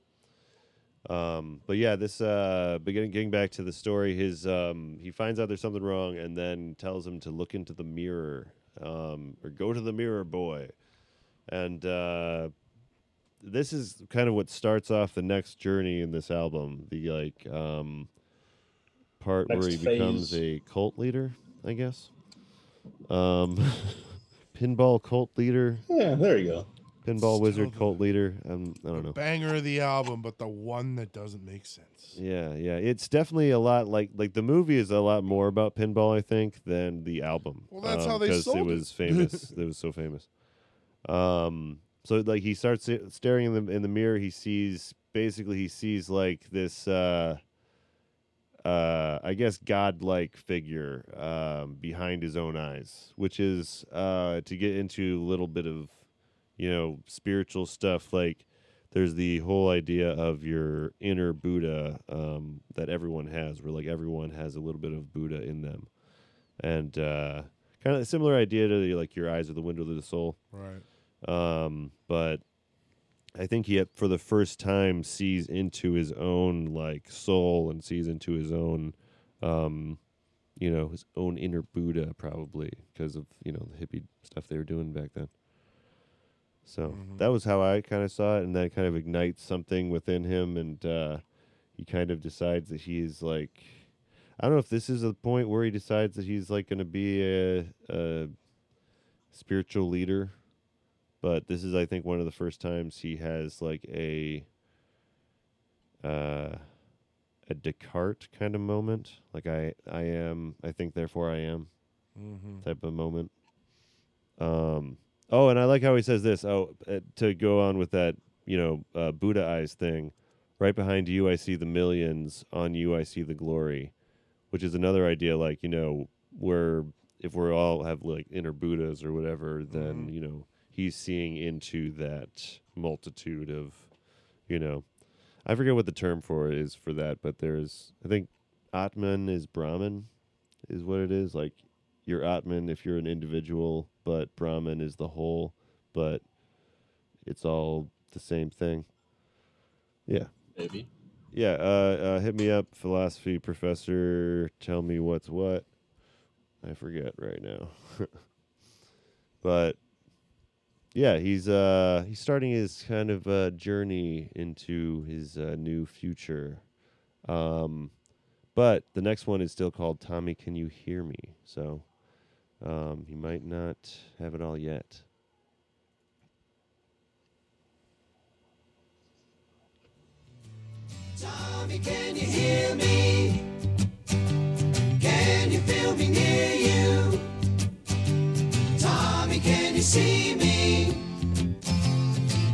Um, but yeah, this uh, beginning getting back to the story, his um, he finds out there's something wrong, and then tells him to look into the mirror, um, or go to the mirror, boy. And uh, this is kind of what starts off the next journey in this album, the like um, part next where he phase. becomes a cult leader, I guess. Um, pinball cult leader. Yeah, there you go. Pinball Wizard, the, cult leader. Um, I don't know. Banger of the album, but the one that doesn't make sense. Yeah, yeah. It's definitely a lot like like the movie is a lot more about pinball, I think, than the album. Well, that's um, how they sold it. Because it was famous. It was so famous. Um, so like he starts staring in the in the mirror. He sees basically he sees like this. Uh, uh, I guess godlike figure um, behind his own eyes, which is uh, to get into a little bit of. You know, spiritual stuff, like there's the whole idea of your inner Buddha um, that everyone has, where like everyone has a little bit of Buddha in them. And uh, kind of a similar idea to the, like your eyes are the window to the soul. Right. Um, but I think he, for the first time, sees into his own like soul and sees into his own, um, you know, his own inner Buddha, probably because of, you know, the hippie stuff they were doing back then. So mm-hmm. that was how I kind of saw it, and that kind of ignites something within him, and uh, he kind of decides that he's like, I don't know if this is the point where he decides that he's like going to be a, a spiritual leader, but this is, I think, one of the first times he has like a uh, a Descartes kind of moment, like I I am, I think, therefore I am, mm-hmm. type of moment. Um. Oh, and I like how he says this. Oh, uh, to go on with that, you know, uh, Buddha eyes thing. Right behind you, I see the millions. On you, I see the glory, which is another idea. Like, you know, where if we all have like inner Buddhas or whatever, then mm-hmm. you know he's seeing into that multitude of, you know, I forget what the term for it is for that, but there's I think Atman is Brahman, is what it is like. You're Atman if you're an individual, but Brahman is the whole, but it's all the same thing. Yeah. Maybe. Yeah, uh, uh, hit me up, philosophy professor, tell me what's what. I forget right now. But, yeah, he's uh, he's starting his kind of uh, journey into his uh, new future. Um, but the next one is still called Tommy, Can You Hear Me? So... Um, he might not have it all yet. Tommy, can you hear me? Can you feel me near you? Tommy, can you see me?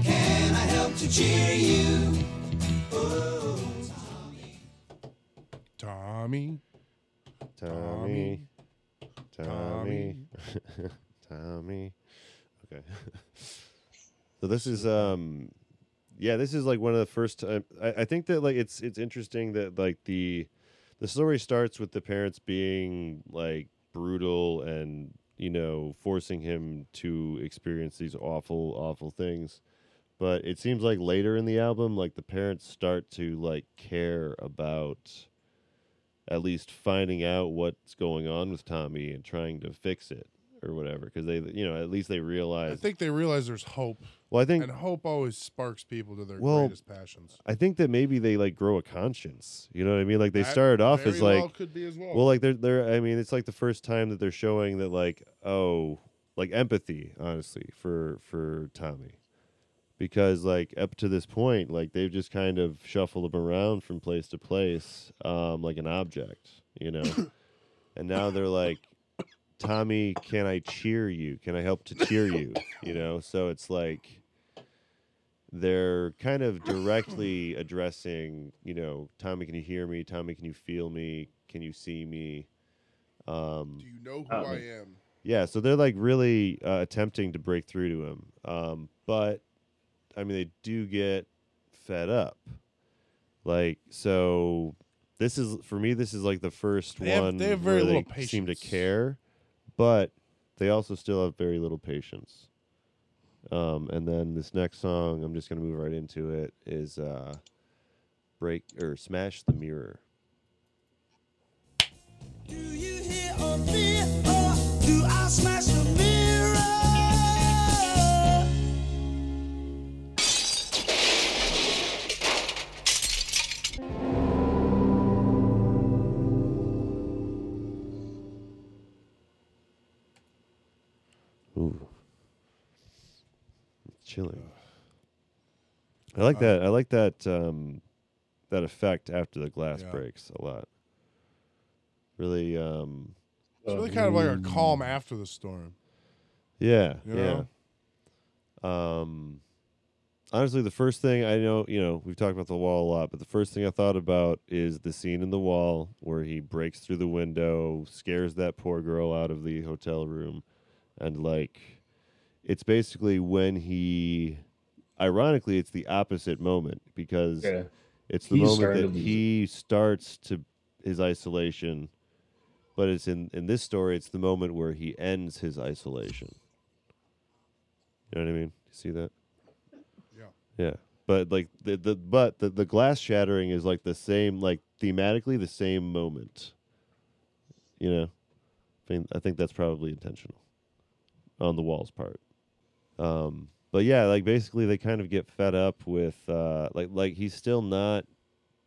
Can I help to cheer you? Oh, Tommy. Tommy. Tommy. Tommy, Tommy, okay. So this is, um, yeah, this is like one of the first time. I, I think that like it's it's interesting that like the the story starts with the parents being like brutal and, you know, forcing him to experience these awful awful things, but it seems like later in the album, like the parents start to like care about. At least finding out what's going on with Tommy and trying to fix it or whatever, because they, you know, at least they realize. I think they realize there's hope. Well, I think, and hope always sparks people to their well, greatest passions. I think that maybe they like grow a conscience. You know what I mean? Like they that started off as like, well, could be as well. well, like they're they're. I mean, it's like the first time that they're showing that like, oh, like empathy, honestly, for for Tommy. Because, like, up to this point, like, they've just kind of shuffled him around from place to place um, like an object, you know? And now they're like, Tommy, can I cheer you? Can I help to cheer you? You know? So it's like, they're kind of directly addressing, you know, Tommy, can you hear me? Tommy, can you feel me? Can you see me? Um, Do you know who um, I am? Yeah, so they're like really uh, attempting to break through to him. Um, but, I mean, they do get fed up. Like, so this is, for me, this is like the first they one have, they have very where they seem to care. But they also still have very little patience. Um, and then this next song, I'm just going to move right into it, is uh, Break or Smash the Mirror. Do you hear a mirror? Do I smash the mirror? Ooh. Chilling. I like that. I like that. Um, that effect after the glass yeah. breaks a lot. Really. Um, it's really kind of like a calm after the storm. Yeah. You know? Yeah. Um, honestly, the first thing I know, you know, we've talked about The Wall a lot, but the first thing I thought about is the scene in The Wall where he breaks through the window, scares that poor girl out of the hotel room, and like. It's basically when he, ironically, it's the opposite moment because yeah. it's the he moment that he starts to his isolation, but it's in, in this story, it's the moment where he ends his isolation. You know what I mean? You see that? Yeah. Yeah. But like the, the but the, the glass shattering is like the same, like thematically the same moment. You know, I mean, I think that's probably intentional on The Wall's part. Um, but yeah, like basically they kind of get fed up with, uh, like, like he's still not,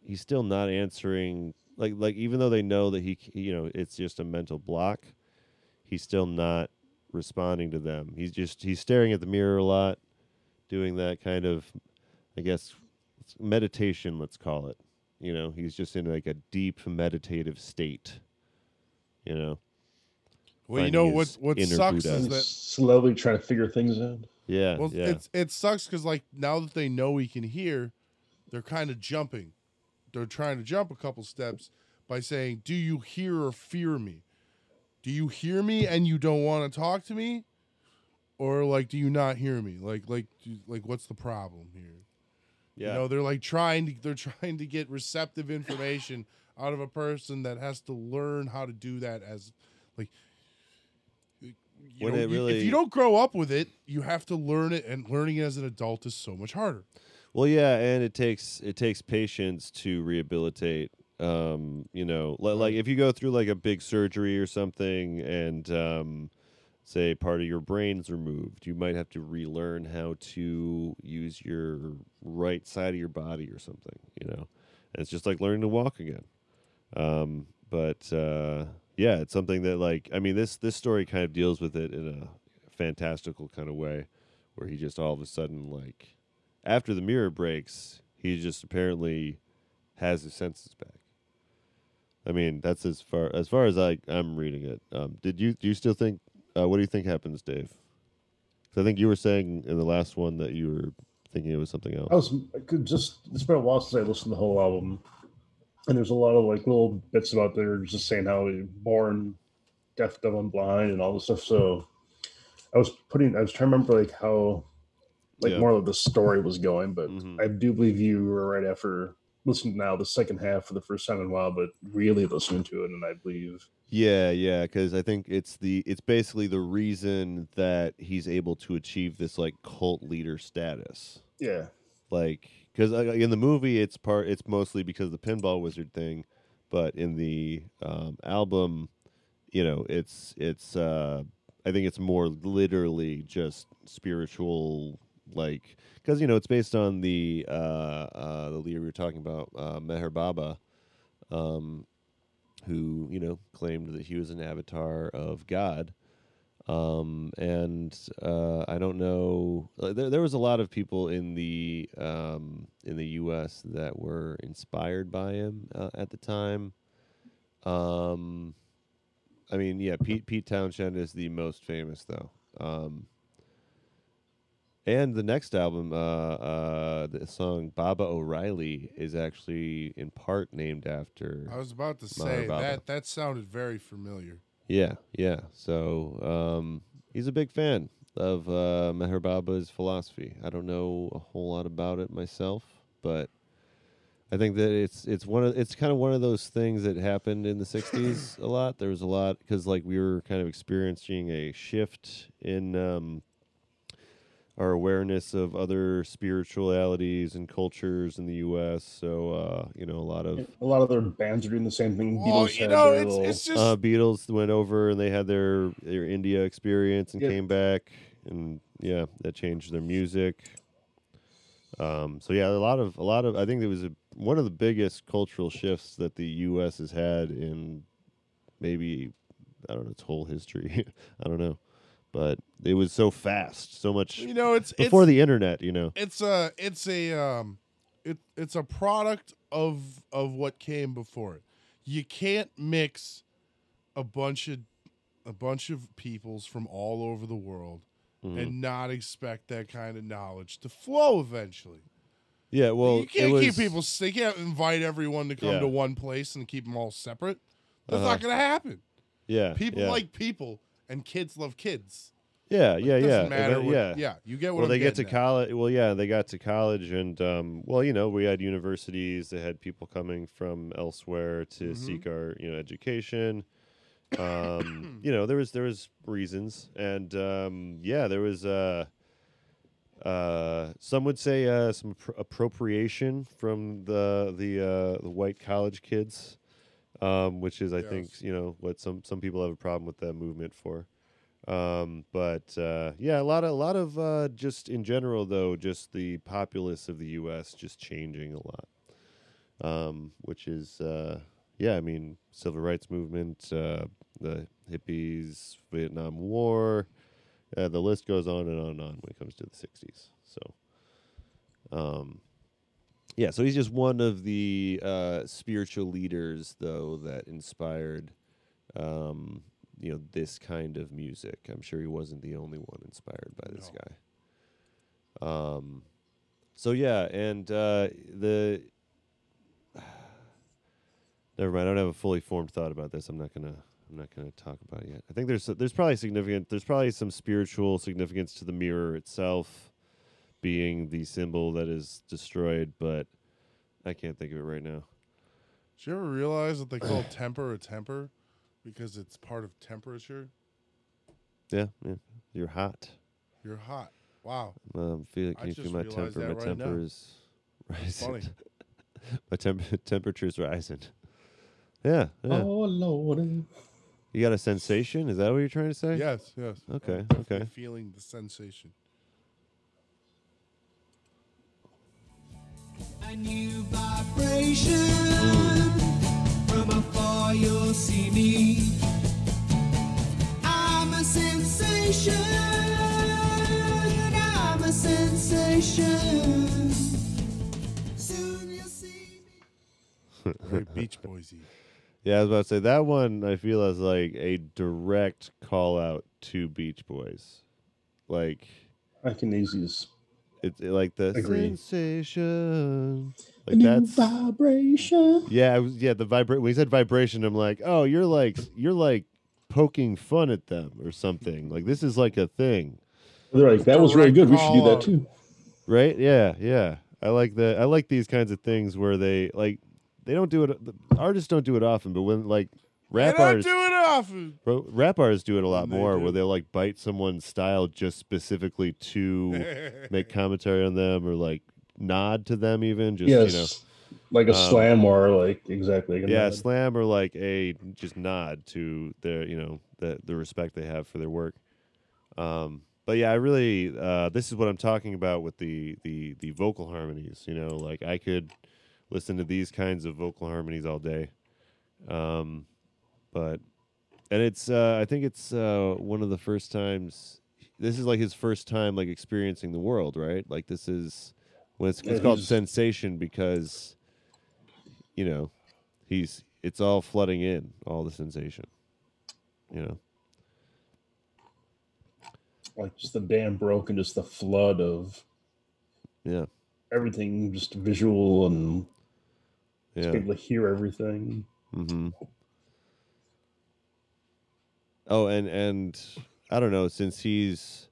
he's still not answering. Like, like even though they know that he, you know, it's just a mental block, he's still not responding to them. He's just, he's staring at the mirror a lot, doing that kind of, I guess, meditation, let's call it, you know, he's just in like a deep meditative state, you know? Well, you know what? What sucks is that slowly trying to figure things out. Yeah. Well, yeah. It's, it sucks because like now that they know he can hear, they're kind of jumping. They're trying to jump a couple steps by saying, "Do you hear or fear me? Do you hear me and you don't want to talk to me, or like do you not hear me? Like like do, like what's the problem here?" Yeah. You know, they're like trying to they're trying to get receptive information out of a person that has to learn how to do that as like. You know, really... If you don't grow up with it, you have to learn it, and learning it as an adult is so much harder. Well, yeah, and it takes it takes patience to rehabilitate. Um, you know, li- like if you go through like a big surgery or something, and um, say part of your brain's removed, you might have to relearn how to use your right side of your body or something. You know, and it's just like learning to walk again. Um, but. Uh, Yeah, it's something that, like, I mean, this this story kind of deals with it in a fantastical kind of way where he just all of a sudden, like, after the mirror breaks, he just apparently has his senses back. I mean, that's as far as far as I, I'm reading it. Um, did you do you still think, uh, what do you think happens, Dave? Because I think you were saying in the last one that you were thinking it was something else. I was, I could just, it's been a while since I listened to the whole album. And there's a lot of like little bits about there just saying how you're born deaf, dumb, and blind and all this stuff. So I was putting, I was trying to remember like how, like yeah. more of the story was going, but mm-hmm. I do believe you were right after listening now the second half for the first time in a while, but really listening to it. And I believe. Yeah. Yeah. Cause I think it's the, it's basically the reason that he's able to achieve this like cult leader status. Yeah. Like, because in the movie, it's part, it's mostly because of the pinball wizard thing, but in the um, album, you know, it's it's. Uh, I think it's more literally just spiritual, like because you know it's based on the uh, uh, the leader we were talking about, uh, Meher Baba, um, who you know claimed that he was an avatar of God. Um, and, uh, I don't know, there, there was a lot of people in the, um, in the U S that were inspired by him, uh, at the time. Um, I mean, yeah, Pete, Pete Townshend is the most famous though. Um, And the next album, uh, uh, the song Baba O'Reilly is actually in part named after. I was about to say Baba. that that sounded very familiar. Yeah, yeah. So um, he's a big fan of uh, Meher Baba's philosophy. I don't know a whole lot about it myself, but I think that it's it's one of it's kind of one of those things that happened in the sixties a lot. There was a lot because like we were kind of experiencing a shift in. Um, our awareness of other spiritualities and cultures in the U S So, uh, you know, a lot of... A lot of their bands are doing the same thing. Well, Beatles you know, it's, little, it's just... Uh, Beatles went over and they had their, their India experience and yeah. came back. And, yeah, that changed their music. Um, so, yeah, a lot of... a lot of. I think it was a, one of the biggest cultural shifts that the U S has had in maybe, I don't know, its whole history. I don't know. But it was so fast, so much. You know, it's before it's, the internet. You know, it's a, it's a, um, it, it's a product of of what came before it. You can't mix a bunch of a bunch of peoples from all over the world mm-hmm. and not expect that kind of knowledge to flow eventually. Yeah, well, you can't it was, keep people. They can't invite everyone to come yeah. to one place and keep them all separate. That's uh-huh. not going to happen. Yeah, people yeah. like people. And kids love kids. Yeah, yeah, it doesn't yeah. matter what, yeah, yeah. You get what well, I'm they get to college. Well, yeah, they got to college, and um, well, you know, we had universities that had people coming from elsewhere to mm-hmm. seek our, you know, education. Um, you know, there was there was reasons, and um, yeah, there was uh, uh, some would say uh, some pr- appropriation from the the, uh, the white college kids. Um, which is, I yes. think, you know, what some, some people have a problem with that movement for. Um, but, uh, yeah, a lot of, a lot of uh, just in general, though, just the populace of the U S just changing a lot, um, which is, uh, yeah, I mean, civil rights movement, uh, the hippies, Vietnam War, uh, the list goes on and on and on when it comes to the sixties. So, um yeah, so he's just one of the uh, spiritual leaders, though, that inspired, um, you know, this kind of music. I'm sure he wasn't the only one inspired by this no. guy. Um, so yeah, and uh, the never mind. I don't have a fully formed thought about this. I'm not gonna. I'm not gonna talk about it yet. I think there's there's probably significant. There's probably some spiritual significance to the mirror itself. Being the symbol that is destroyed, but I can't think of it right now. Did you ever realize that they call temper a temper because it's part of temperature? Yeah, yeah. You're hot. You're hot. Wow. Um, feel, can I you feel my temper? My right temper now. is rising. Funny. my temp- temperature is rising. Yeah, yeah. Oh, Lord. You got a sensation? Is that what you're trying to say? Yes, yes. Okay, I'm okay. Feeling the sensation. A new vibration mm. from afar you'll see me. I'm a sensation, I'm a sensation. Soon you'll see me. Very Beach Boys-y. Yeah, I was about to say that one I feel is like a direct call out to Beach Boys. Like I can easily just It's it, like the Agreed. sensation, like that's vibration. Yeah, I was, yeah. The vibra- When he said vibration, I'm like, oh, you're like you're like poking fun at them or something. Like this is like a thing. They're like, that was really good. We should do that too. Right? Yeah, yeah. I like the I like these kinds of things where they like they don't do it. The artists don't do it often, but when like rap they don't artists do it often. Bro, rap artists do it a lot they more do. Where they'll like bite someone's style just specifically to make commentary on them or like nod to them even just yes. you know like a um, slam or like exactly yeah nod. slam or like a just nod to their you know the the respect they have for their work. Um but yeah, I really uh this is what I'm talking about with the the the vocal harmonies, you know, like I could listen to these kinds of vocal harmonies all day. Um But, and it's, uh, I think it's uh, one of the first times, this is like his first time, like, experiencing the world, right? Like, this is, when it's, yeah, it's called sensation because, you know, he's, it's all flooding in, all the sensation, you know? like just the dam broke and just the flood of yeah everything, just visual and yeah. just able to hear everything. Mm-hmm. Oh, and and I don't know, since he's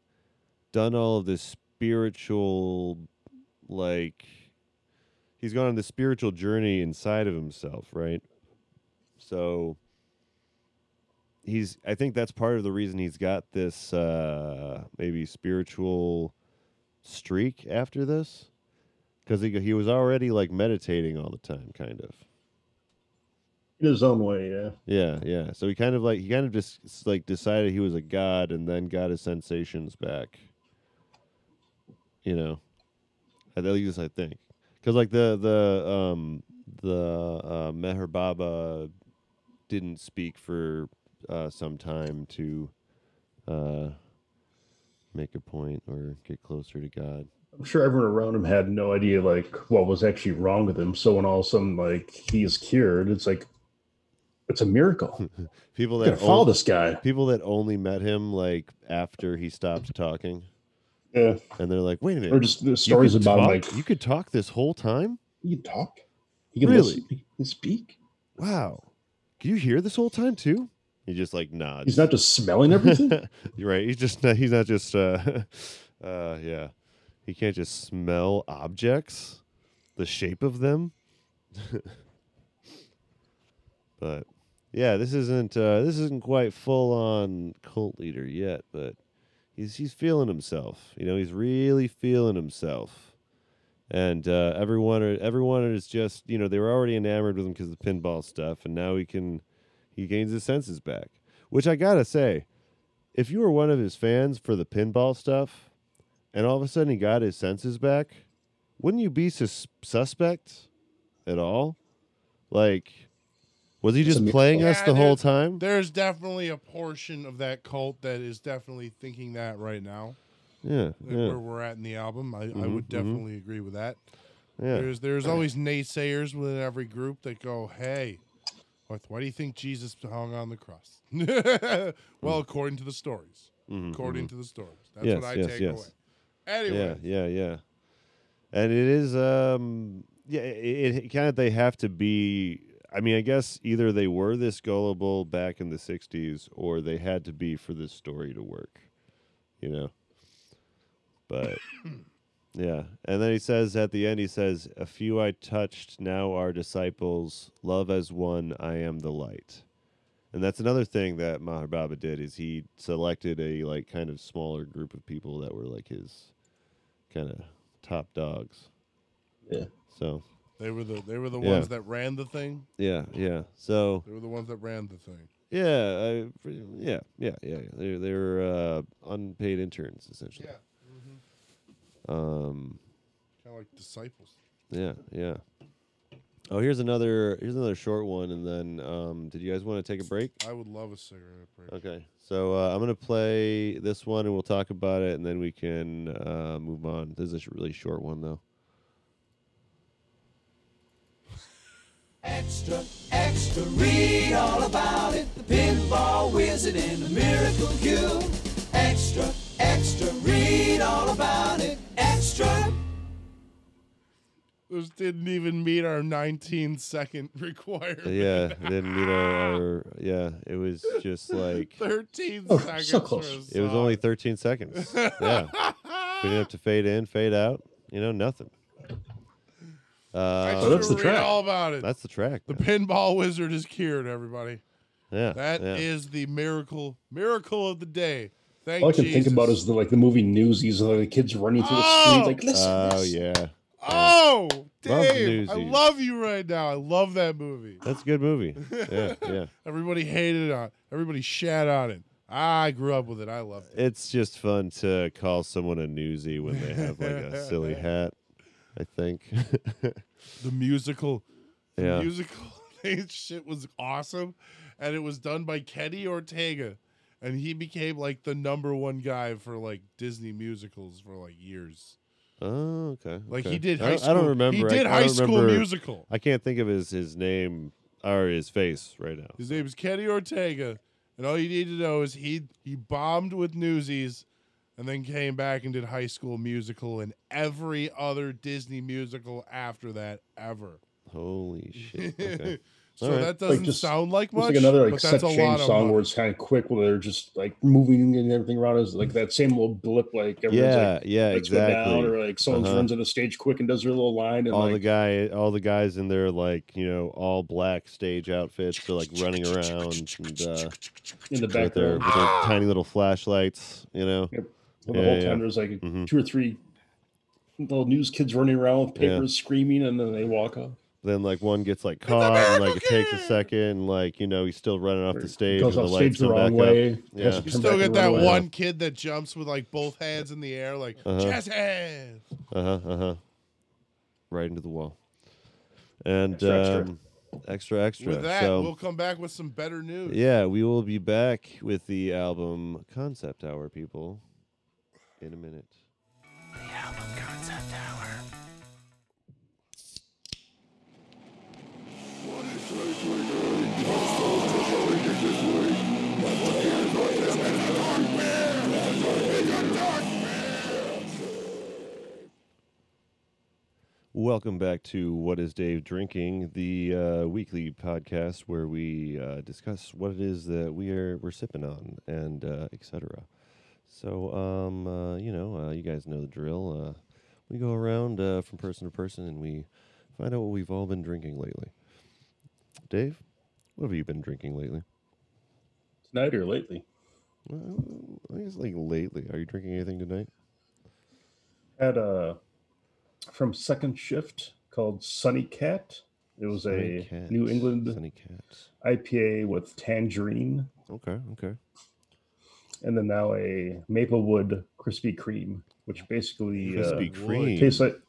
done all of this spiritual, like he's gone on the spiritual journey inside of himself, right? So he's, I think that's part of the reason he's got this uh, maybe spiritual streak after this, because he he was already like meditating all the time, kind of. In his own way, yeah. Yeah, yeah. So he kind of like he kind of just like decided he was a god, and then got his sensations back. You know, at least I think, because like the the um, the uh, Meher Baba didn't speak for uh, some time to uh, make a point or get closer to God. I'm sure everyone around him had no idea like what was actually wrong with him. So when all of a sudden like he's cured, it's like. It's a miracle. People that follow this guy. People that only met him like after he stopped talking. Yeah, and they're like, "Wait a minute." Or just the stories about talk? Him, like you could talk this whole time. You could talk. You can really listen, you speak. Wow, can you hear this whole time too? He just like nods. He's not just smelling everything. You're right. He's just not, he's not just. Uh, uh, yeah, he can't just smell objects, the shape of them. But. Yeah, this isn't uh, this isn't quite full on cult leader yet, but he's he's feeling himself. You know, he's really feeling himself, and uh, everyone everyone is just, you know, they were already enamored with him because of the pinball stuff, and now he can he gains his senses back. Which I gotta say, if you were one of his fans for the pinball stuff, and all of a sudden he got his senses back, wouldn't you be sus- suspect at all? Like. Was he just playing us yeah, the whole time? There's definitely a portion of that cult that is definitely thinking that right now. Yeah, like yeah. where we're at in the album, I, mm-hmm, I would definitely mm-hmm. agree with that. Yeah. There's there's always naysayers within every group that go, "Hey, what, why do you think Jesus hung on the cross?" Well, mm. according to the stories, mm-hmm, according mm-hmm. to the stories, that's yes, what I yes, take yes. away. Anyway, yeah, yeah, yeah, and it is, um, yeah, it, it kind of they have to be. I mean, I guess either they were this gullible back in the sixties or they had to be for this story to work, you know? But, yeah. And then he says at the end, he says, "A few I touched, now are disciples. Love as one, I am the light." And that's another thing that Meher Baba did is he selected a, like, kind of smaller group of people that were, like, his kind of top dogs. Yeah. So... They were the they were the yeah. ones that ran the thing. Yeah, yeah. So they were the ones that ran the thing. Yeah, I, yeah, yeah, yeah. They they were uh, unpaid interns essentially. Yeah. Mm-hmm. Um, kind of like disciples. Yeah, yeah. Oh, here's another here's another short one, and then um, did you guys want to take a break? I would love a cigarette break. Okay, so uh, I'm gonna play this one, and we'll talk about it, and then we can uh, move on. This is a really short one though. Extra, extra, read all about it. The pinball wizard and the miracle cure. Extra, extra, read all about it. Extra. This didn't even meet our nineteen second requirement. Yeah, it didn't meet our, our yeah, it was just like thirteen oh, seconds. So close. It was only thirteen seconds. Yeah. We didn't have to fade in, fade out, you know, nothing. Uh, oh, that's the track. All about it. That's the track. The man. Pinball wizard is cured, everybody. Yeah, that yeah. is the miracle, miracle of the day. Thank you. All I can Jesus. think about is the, like the movie Newsies, and like, the kids running through oh! the streets, like listen. Oh listen. yeah. Oh, yeah. Dave, love I love you right now. I love that movie. That's a good movie. Yeah, yeah. Everybody hated on. Everybody shat on it. I grew up with it. I loved it. It's just fun to call someone a newsie when they have like a silly hat. I think the musical, the yeah, musical shit was awesome, and it was done by Kenny Ortega, and he became like the number one guy for like Disney musicals for like years. Oh, okay. Like okay. he did. High I, school, I don't remember. He did I, High I School remember, Musical. I can't think of his his name or his face right now. His name is Kenny Ortega, and all you need to know is he he bombed with Newsies. and then came back and did High School Musical and every other Disney musical after that ever. Holy shit. Okay. So right. That doesn't like just, sound like much. Like another like set change song where it's kind of quick, where they're just like moving and everything around is like that same little blip. Like everyone's yeah, like, yeah, exactly. Down, or like someone uh-huh. runs on the stage quick and does their little line. And all like, the guy, all the guys in their like you know all black stage outfits, they're like running around and uh, in the back with their, with their tiny little flashlights. You know, yep. Well, the yeah, whole time yeah. there's like mm-hmm. two or three little news kids running around with papers yeah. screaming, and then they walk up. Then like one gets like caught and like it takes a second and like you know he's still running off the stage. Goes off the stage the wrong way. Yeah. You still get that one kid that jumps with like both hands in the air, like jazz hands. Uh huh. Uh huh. Right into the wall. And extra, um, extra, extra, extra. With that, so, we'll come back with some better news. Yeah, we will be back with the album Concept Hour, people, in a minute. The album Concept Hour. Welcome back to What Is Dave Drinking, the uh, weekly podcast where we uh, discuss what it is that we are we're sipping on and uh, et cetera. So um, uh, you know, uh, you guys know the drill. Uh, we go around uh, from person to person and we find out what we've all been drinking lately. Dave, what have you been drinking lately? Tonight or lately? Well, I guess like lately. Are you drinking anything tonight? Had a from Second Shift called Sunny Cat. It was Sunny a Cat. New England Sunny Cat. I P A with tangerine. Okay, okay. And then now a Maplewood Krispy Kreme, which basically Krispy uh, Kreme. tastes like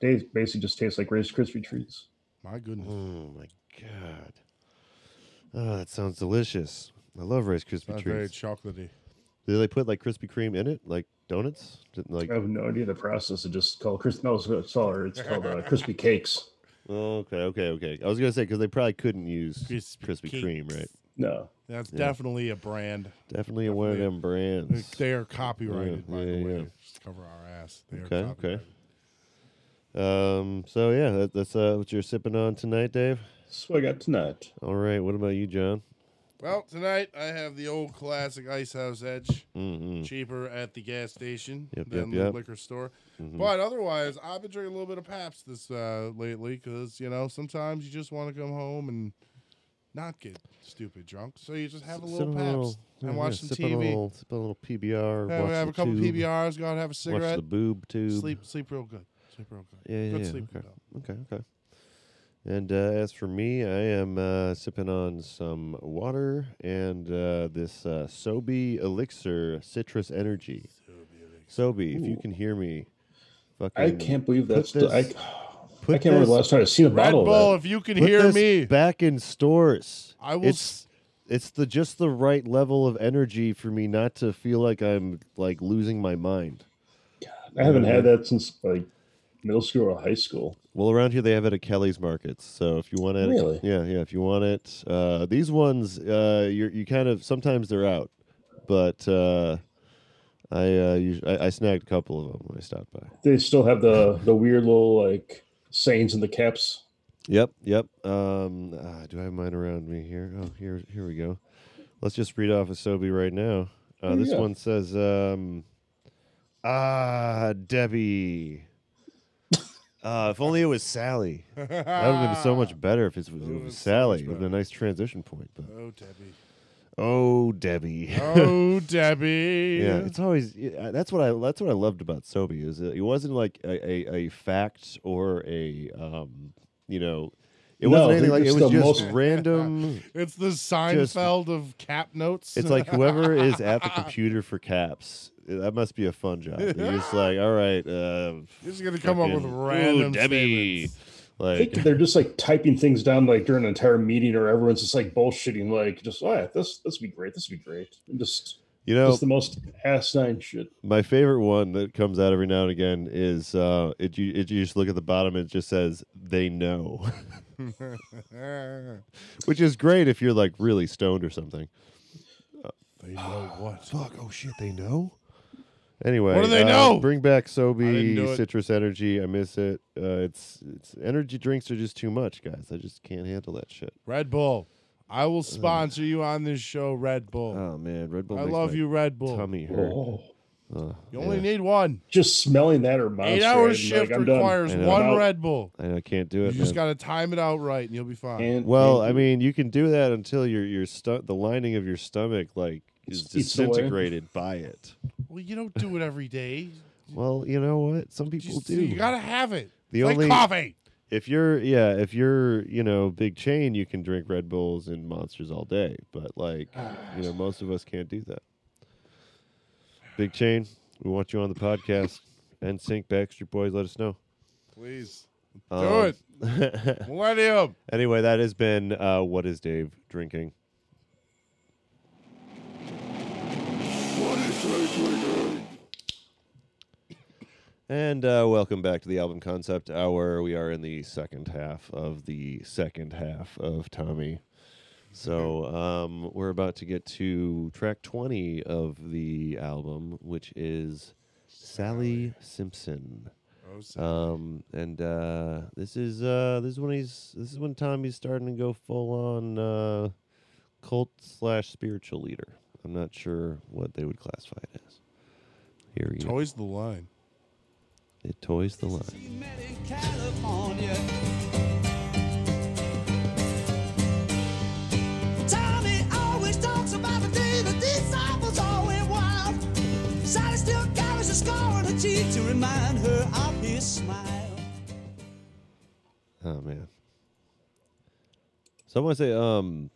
they basically just tastes like Rice Krispy treats. My goodness! Oh my God! Oh, that sounds delicious. I love Rice Krispie treats. Very chocolatey. Do they put like Krispy Kreme in it, like donuts? Didn't, like I have no idea the process. It's just called Krispy. No, it's called it's called uh, Krispy Cakes. Okay, okay, okay. I was gonna say because they probably couldn't use Krispy, Krispy Kreme, right? No, that's yeah. definitely a brand. Definitely, definitely one of them brands. They are copyrighted. Yeah, by yeah, the way, yeah. Just cover our ass. They okay, are okay. Um. So yeah, that, that's uh, what you're sipping on tonight, Dave. That's what I got tonight. All right. What about you, John? Well, tonight I have the old classic Ice House Edge, mm-hmm. cheaper at the gas station yep, than yep, the yep. liquor store. Mm-hmm. But otherwise, I've been drinking a little bit of Pabst this uh, lately because you know sometimes you just want to come home and not get stupid drunk, so you just have a little Pabst a little, and yeah, watch yeah, some T V. A little, sip a little P B R. Yeah, watch have a couple tube, P B Rs. Go out and have a cigarette. Watch the boob tube. Sleep, sleep real good. Super okay. Yeah, yeah, Good yeah. sleep. Okay. okay, okay. And uh, as for me, I am uh, sipping on some water and uh, this uh, SoBe Elixir Citrus Energy. SoBe, if you can hear me, fucking I can't believe that's. This, I, I can't remember the last time I seen a Red bottle. Red Bull, of that. If you can put hear this me, back in stores. I will. It's, It's the just the right level of energy for me not to feel like I'm like losing my mind. God, I haven't mm-hmm. had that since like. middle school or high school. Well, around here they have it at Kelly's Markets. So if you want it, really? yeah, yeah. If you want it, uh, these ones, uh, you you kind of sometimes they're out, but uh, I, uh, you, I I snagged a couple of them when I stopped by. They still have the the weird little like sayings in the caps. Yep, yep. Um, ah, do I have mine around me here? Oh, here here we go. Let's just read off of SoBe right now. Uh, oh, this yeah. one says, um, "Ah, Debbie." Uh, if only it was Sally. That would have been so much better if it was, it was Sally. It would have been a nice transition point. But. Oh, Debbie. Oh, Debbie. Oh, Debbie. Yeah, it's always yeah, that's what I that's what I loved about SoBe is it wasn't like a, a, a fact or a um you know it no, wasn't anything like it was just most... random. It's the Seinfeld just, of cap notes. It's like whoever is at the computer for caps. That must be a fun job. You're just like, all right. Uh, you're just going to come up with random Debbie. Like, I think they're just like typing things down like during an entire meeting or everyone's just like bullshitting like, just, oh, yeah, this this would be great. This would be great. And just, you know, just the most asinine shit. My favorite one that comes out every now and again is uh, it, you, it, you just look at the bottom and it just says, they know. Which is great if you're like really stoned or something. They know what? Fuck, oh shit, they know? Anyway, what do they uh, know? Bring back SoBe, Citrus Energy. I miss it. Uh, it's it's energy drinks are just too much, guys. I just can't handle that shit. Red Bull. I will sponsor uh, you on this show, Red Bull. Oh man, Red Bull. I love you, Red Bull. Tummy hurt. Oh. Uh, you only yeah. need one. Just smelling that or monster. Eight hour shift like, requires one Red Bull. I, know, I can't do it. You man. just got to time it out right, and you'll be fine. And, well, and, I mean, you can do that until your your stu- the lining of your stomach like is disintegrated by it. Well, you don't do it every day. Well, you know what? Some people Just, do. You gotta have it. The it's only like coffee. If you're, yeah, if you're, you know, big chain, you can drink Red Bulls and Monsters all day. But like, you know, most of us can't do that. Big Chain, we want you on the podcast. N Sync, Backstreet Boys, let us know. Please. Do um, it. Millennium. Anyway, that has been uh, What Is Dave Drinking? What is Dave drinking? And uh, welcome back to the Album Concept Hour. We are in the second half of the second half of Tommy. So um, we're about to get to track twenty of the album, which is Sally Simpson. Oh, Sally. Um, and uh, this is uh, this is when he's this is when Tommy's starting to go full on uh, cult slash spiritual leader. I'm not sure what they would classify it as. Here he toys go. the line. It toys the line. About the day the disciples all went wild. Sally still carries a scar on her cheek to remind her of his smile. Oh man. So I want to say, um,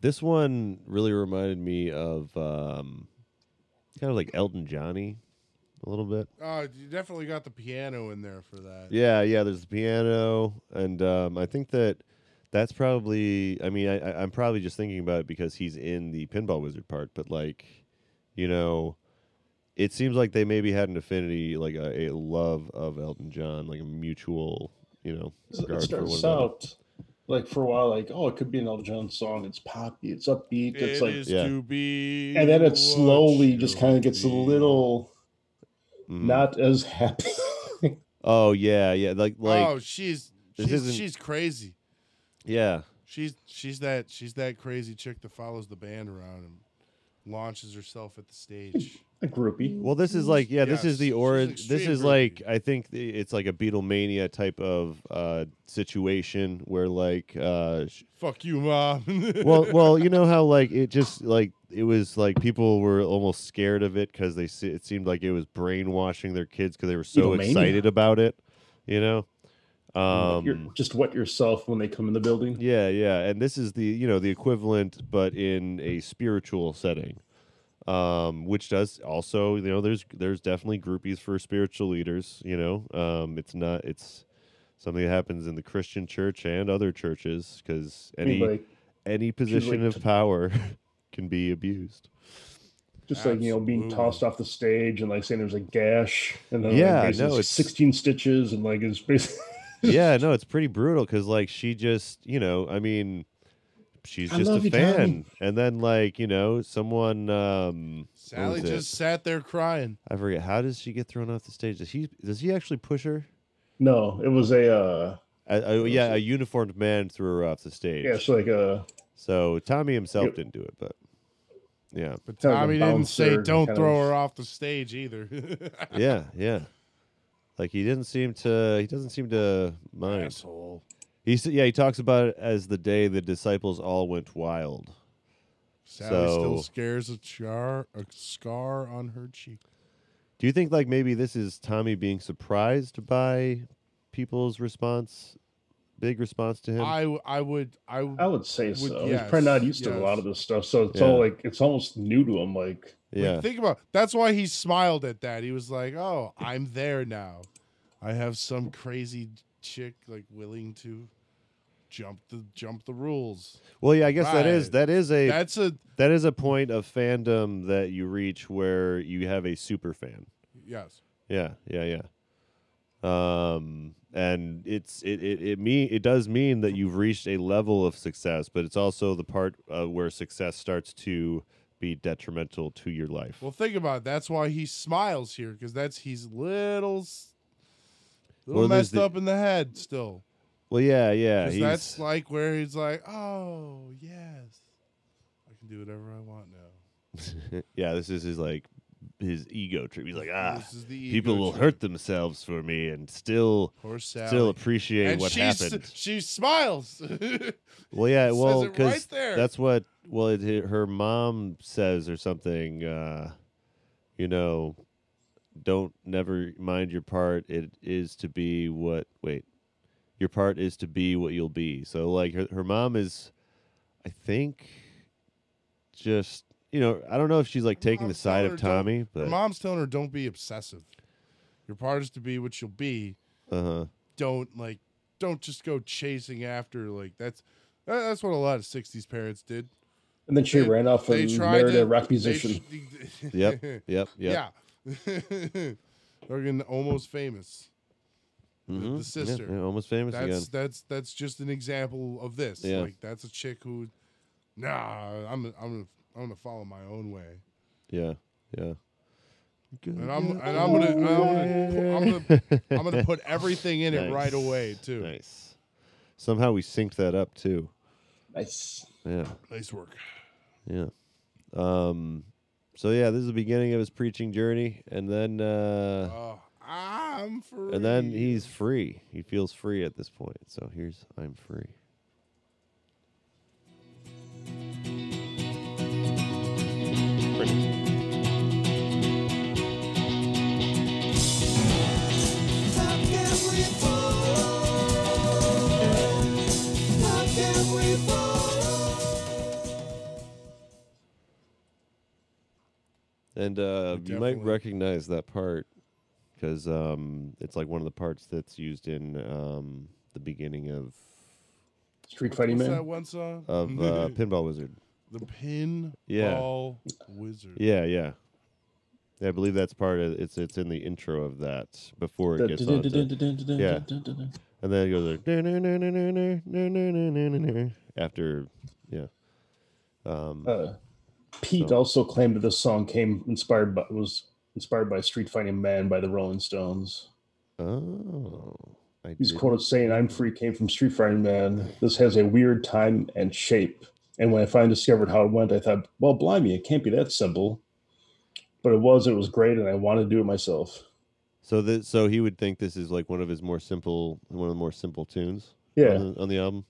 this one really reminded me of um, kind of like Elton Johnny a little bit. Oh, you definitely got the piano in there for that. Yeah, yeah. There's the piano, and um, I think that. That's probably, I mean, I, I'm probably just thinking about it because he's in the Pinball Wizard part, but like, you know, it seems like they maybe had an affinity, like a, a love of Elton John, like a mutual, you know, regard. It starts for out, like for a while, like, oh, it could be an Elton John song. It's poppy, it's upbeat. It it's like, is yeah. to be and then it slowly just kind of gets a little mm. not as happy. Oh, yeah, yeah. Like, like, oh, she's, she's, she's crazy. Yeah, she's she's that she's that crazy chick that follows the band around and launches herself at the stage. A groupie. Well, this is like yeah, yeah this is the origin. This is groupie. Like I think it's like a Beatlemania type of uh, situation where like uh, fuck you, mom. well, well, you know how like it just like it was like people were almost scared of it because they se- it seemed like it was brainwashing their kids because they were so Beatlemania. excited about it, you know. Um, You're just wet yourself when they come in the building. Yeah, yeah, and this is the you know the equivalent, but in a spiritual setting, um, which does also you know there's there's definitely groupies for spiritual leaders. You know, um, it's not it's something that happens in the Christian church and other churches because any Anybody, any position like of power can be abused. Just Absolutely. like, you know, being tossed off the stage and like saying there's a gash and then yeah, like, no, it's sixteen stitches and like it's basically. Yeah, no, it's pretty brutal because, like, she just, you know, I mean, she's I just a fan. You, and then, like, you know, someone... Um, Sally just it? sat there crying. I forget. How does she get thrown off the stage? Does he Does he actually push her? No, it was a... Uh, a, a yeah, a uniformed man threw her off the stage. Yeah, it's like a... So Tommy himself it, didn't do it, but... Yeah. But Tommy didn't say don't throw of... her off the stage either. Yeah, yeah. Like he didn't seem to, he doesn't seem to mind. Asshole. He yeah, he talks about it as the day the disciples all went wild. Sally so, still scares a char, a scar on her cheek. Do you think like maybe this is Tommy being surprised by people's response, big response to him? I I would I, w- I would say would, so. Yes, he's probably not used yes. to a lot of this stuff, so it's yeah. all like it's almost new to him, like. Yeah. Like, think about it. That's why he smiled at that. He was like, "Oh, I'm there now. I have some crazy chick like willing to jump the jump the rules." Well, yeah, I guess right. that is that is a that's a that is a point of fandom that you reach where you have a super fan. Yes. Yeah. Yeah. Yeah. Um, and it's it it it mean it does mean that you've reached a level of success, but it's also the part uh, where success starts to be detrimental to your life. Well, think about it. That's why he smiles here, because that's he's little, little well, messed the, up in the head still. Well, yeah, yeah. He's, that's like where he's like, oh, yes, I can do whatever I want now. Yeah, this is his like his ego trip. He's like, ah, this is the people will trip. hurt themselves for me and still still appreciate and what happened. S- she smiles. Well, yeah, well, because right that's what. Well, it, it, her mom says or something, uh, you know, don't never mind your part. It is to be what, wait, your part is to be what you'll be. So, like, her, her mom is, I think, just, you know, I don't know if she's, like, her taking the side of Tommy. But her mom's telling her, don't be obsessive. Your part is to be what you'll be. Uh-huh. Don't, like, don't just go chasing after, like, that's, that's what a lot of sixties parents did. And then she they, ran off and married to, a rock musician. They, yep, yep, yep. Yeah. They're getting Almost Famous. Mm-hmm. The, the sister. Yeah, yeah, Almost Famous that's, again. That's that's just an example of this. Yeah. Like, that's a chick who, nah, I'm I'm I'm gonna follow my own way. Yeah, yeah. And I'm and I'm gonna I'm gonna, I'm gonna, I'm gonna put everything in nice. it right away too. Nice. Somehow we synced that up too. Nice. Yeah. Nice work. Yeah. Um, so yeah, this is the beginning of his preaching journey, and then uh, oh, I'm free. And then he's free. He feels free at this point. So here's I'm Free. Free. And uh, you might recognize that part because um, it's like one of the parts that's used in um, the beginning of Street Fighting Man. That one song? Of uh, Pinball Wizard. The Pinball yeah. Wizard. Yeah, yeah, yeah. I believe that's part of it's. It's in the intro of that before it gets on. Yeah, and then it goes there after. Yeah. Um, uh. Pete so. also claimed that this song came inspired by was inspired by Street Fighting Man by the Rolling Stones. Oh, I he's did. quoted saying, "I'm free came from Street Fighting Man. This has a weird time and shape. And when I finally discovered how it went, I thought, well, blimey, it can't be that simple. But it was. It was great, and I wanted to do it myself." So that so he would think this is like one of his more simple, one of the more simple tunes. Yeah, on the, on the album.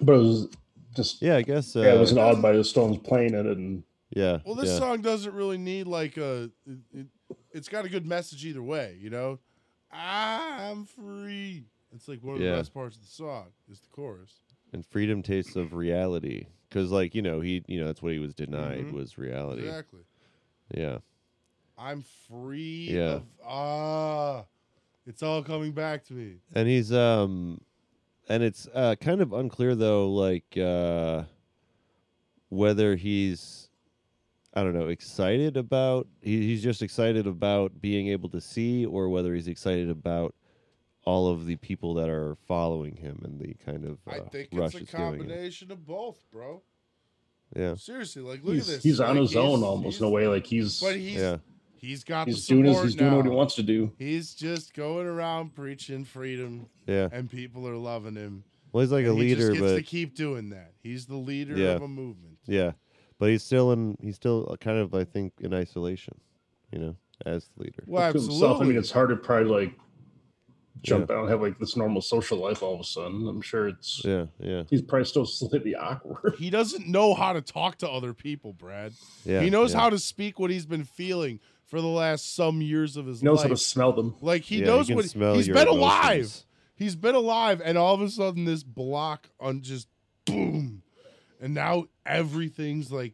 But it was just yeah, I guess uh, yeah, it was an odd by the Stones playing it and. Yeah. Well, this yeah. song doesn't really need like a. It, it, it's got a good message either way, you know. I'm free. It's like one of yeah. the best parts of the song is the chorus. And freedom tastes of reality, because like you know he you know that's what he was denied mm-hmm. was reality. Exactly. Yeah. I'm free. Yeah. Of, ah, it's all coming back to me. And he's um, and it's uh kind of unclear though, like uh, whether he's. I don't know, excited about, he, he's just excited about being able to see, or whether he's excited about all of the people that are following him and the kind of uh, I think it's a combination of both, bro. Yeah. Seriously, like, look he's, at this. He's like, on his he's, own almost in a way. Like, he's, but he's, yeah. he's got he's the doing his, He's now. doing what he wants to do. He's just going around preaching freedom. Yeah. And people are loving him. Well, he's like and a leader, but. He just gets but... to keep doing that. He's the leader yeah. of a movement. Yeah. But he's still in. He's still kind of, I think, in isolation, you know, as the leader. Well, absolutely. Himself, I mean, it's hard to probably like jump yeah. out and have like this normal social life all of a sudden. I'm sure it's. Yeah, yeah. He's probably still slightly awkward. He doesn't know how to talk to other people, Brad. Yeah, he knows yeah. how to speak what he's been feeling for the last some years of his life. He knows life. how to smell them. Like he yeah, knows he what he's been emotions. alive. He's been alive, and all of a sudden, this block on just boom. And now everything's like,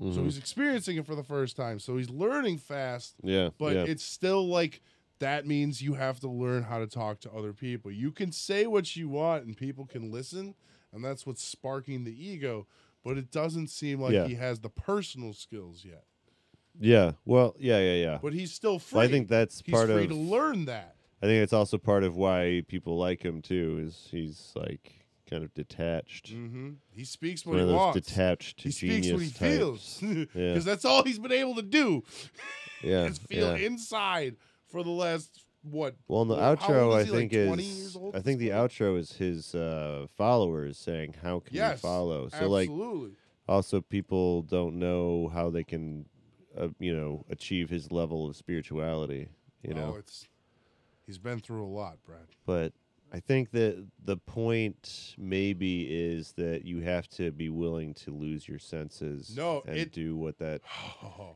mm-hmm. so he's experiencing it for the first time. So he's learning fast. Yeah. But yeah. it's still like, that means you have to learn how to talk to other people. You can say what you want and people can listen. And that's what's sparking the ego. But it doesn't seem like yeah. he has the personal skills yet. Yeah. Well, yeah, yeah, yeah. But he's still free. Well, I think that's he's part of. He's free to learn that. I think it's also part of why people like him, too, is he's like. kind of detached. Mm-hmm. He speaks when he walks. Detached to genius. He speaks when he feels, because yeah. that's all he's been able to do. Yeah, is feel yeah. inside for the last what? Well, in the well, outro, I he, think like, is I think the outro is his uh, followers saying, "How can yes, you follow?" So absolutely. Like, also people don't know how they can, uh, you know, achieve his level of spirituality. You know, oh, it's he's been through a lot, Brad. But I think that the point maybe is that you have to be willing to lose your senses no, and it, do what that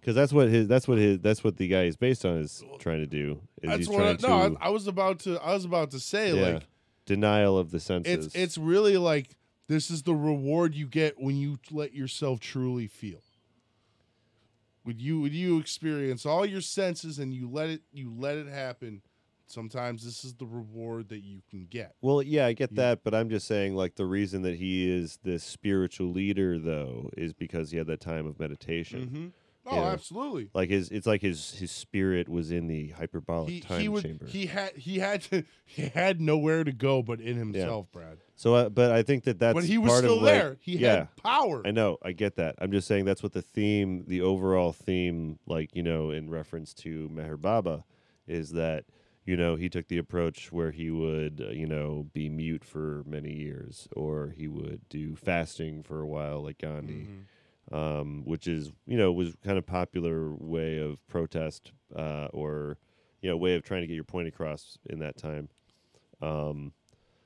because that's what his that's what his that's what the guy is based on is trying to do. Is that's he's what I, to, no, I, I was about to I was about to say yeah, like denial of the senses. It's it's really like this is the reward you get when you let yourself truly feel. When you when you experience all your senses and you let it you let it happen. Sometimes this is the reward that you can get. Well, yeah, I get you that, but I'm just saying, like, the reason that he is this spiritual leader, though, is because he had that time of meditation. Mm-hmm. Oh, you know? Absolutely. Like his, it's like his his spirit was in the hyperbolic he, time he would, chamber. He had he had to, he had nowhere to go but in himself, yeah. Brad. So, uh, but I think that that's but he was part still of, there. Like, he yeah, had power. I know. I get that. I'm just saying that's what the theme, the overall theme, like you know, in reference to Meher Baba, is that. You know, he took the approach where he would, uh, you know, be mute for many years, or he would do fasting for a while, like Gandhi, mm-hmm. um, which is, you know, was kind of popular way of protest, uh, or, you know, way of trying to get your point across in that time. Um,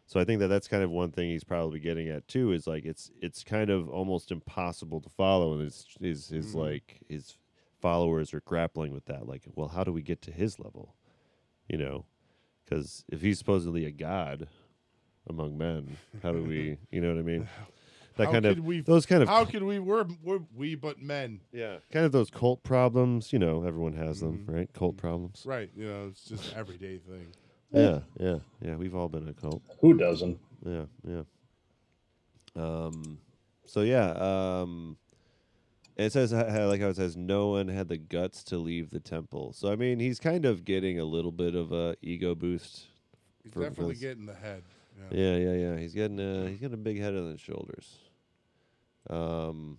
so I think that that's kind of one thing he's probably getting at too, is like it's it's kind of almost impossible to follow, and it's is is mm-hmm. like his followers are grappling with that, like, well, how do we get to his level? You know, because if he's supposedly a god among men, how do we, you know what I mean? That how kind of, we, those kind of. How could we, we're, we're we but men. Yeah. Kind of those cult problems, you know, everyone has mm-hmm. them, right? Cult problems. Right. You know, it's just an everyday thing. Yeah. Yeah. Yeah. We've all been a cult. Who doesn't? Yeah. Yeah. Um. So, yeah. Um. It says, like how it says, no one had the guts to leave the temple. So, I mean, he's kind of getting a little bit of a ego boost. He's definitely his. getting the head. Yeah. yeah, yeah, yeah. He's getting a, he's got a big head on his shoulders. Um,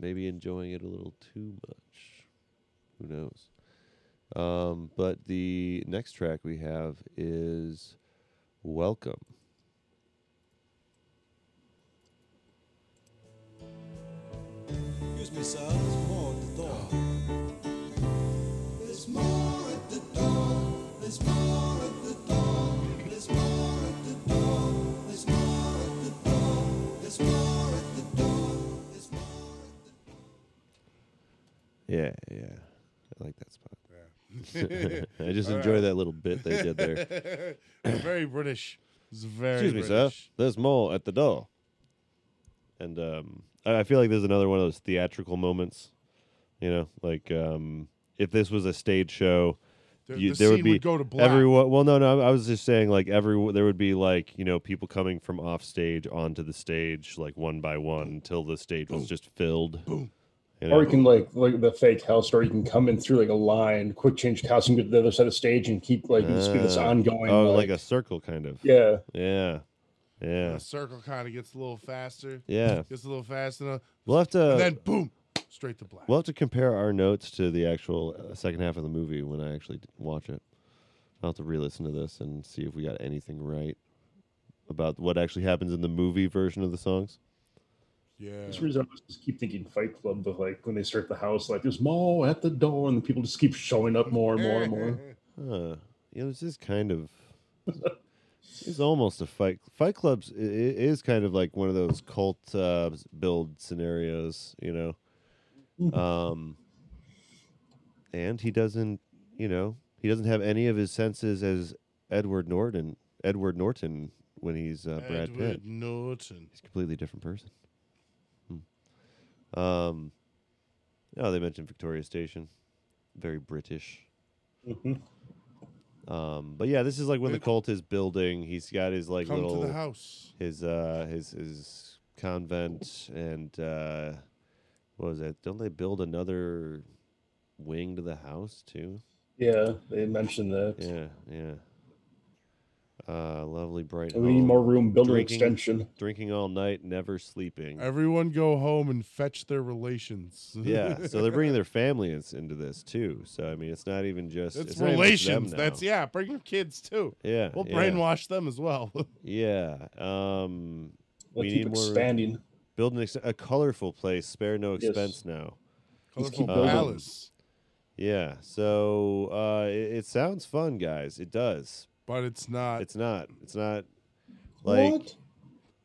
maybe enjoying it a little too much. Who knows? Um, but the next track we have is Welcome. Excuse me, sir, there's more at the door. There's more at the door. There's more at the door. There's more at the door. There's more at the door. There's more at the door. There's more at the door. Yeah, yeah. I like that spot. Yeah. I just All enjoy right. that little bit they did there. It's very British. It's very Excuse British. me, sir, there's more at the door. And, um... I feel like there's another one of those theatrical moments, you know, like um, if this was a stage show, the, you, the there would be would go to black. everyone. Well, no, no, I was just saying like every there would be like, you know, people coming from off stage onto the stage, like one by one until the stage Boom. was just filled. Boom. You know? Or you can like like the fake house story. You can come in through like a line, quick change costume to the other side of stage and keep like uh, this ongoing. Oh, like, like a circle kind of. Yeah. Yeah. Yeah, the circle kind of gets a little faster. Yeah, gets a little faster. We'll have to, and then boom, straight to black. We'll have to compare our notes to the actual uh, second half of the movie when I actually watch it. I'll have to re-listen to this and see if we got anything right about what actually happens in the movie version of the songs. Yeah, this reason I just keep thinking Fight Club, but like when they start the house, like there's more at the door, and the people just keep showing up more and more and more. Huh. Yeah, this is kind of. It's almost a fight. Fight Club's it is kind of like one of those cult uh, build scenarios, you know. Um, and he doesn't, you know, he doesn't have any of his senses as Edward Norton. Edward Norton when he's uh, Brad Pitt. Edward Norton. He's a completely different person. Hmm. Um, oh, they mentioned Victoria Station, very British. Mm-hmm. Um, but yeah, this is like when the cult is building. He's got his like Come little to the house. His uh his his convent and uh, what was that? Don't they build another wing to the house too? Yeah, they mentioned that. Yeah, yeah. Uh, lovely bright. We need more room. Build an extension. Drinking all night, never sleeping. Everyone go home and fetch their relations. Yeah, so they're bringing their families into this too. So I mean, it's not even just it's, it's relations. Just That's yeah. Bring your kids too. Yeah, we'll yeah. brainwash them as well. yeah. Um, we'll we keep need expanding. More room. Build an ex- a colorful place. Spare no expense yes. now. Colorful palace. Um, yeah. So uh, it, it sounds fun, guys. It does. But it's not. It's not. It's not. Like, what?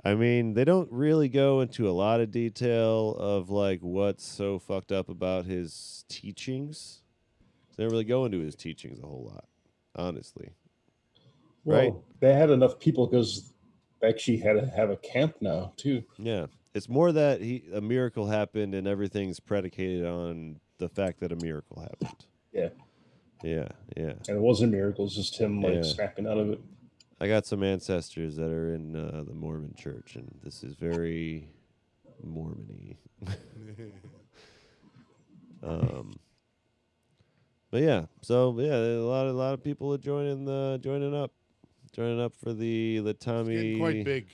I mean, they don't really go into a lot of detail of like what's so fucked up about his teachings. They don't really go into his teachings a whole lot, honestly. Well, right? They had enough people because they actually had to have a camp now too. Yeah, it's more that he a miracle happened and everything's predicated on the fact that a miracle happened. Yeah. Yeah, yeah. And it wasn't miracles, just him like yeah. snapping out of it. I got some ancestors that are in uh, the Mormon church, and this is very Mormon-y. um, but yeah, so yeah, a lot, a lot of people are joining the joining up, joining up for the the Tommy. It's getting quite big.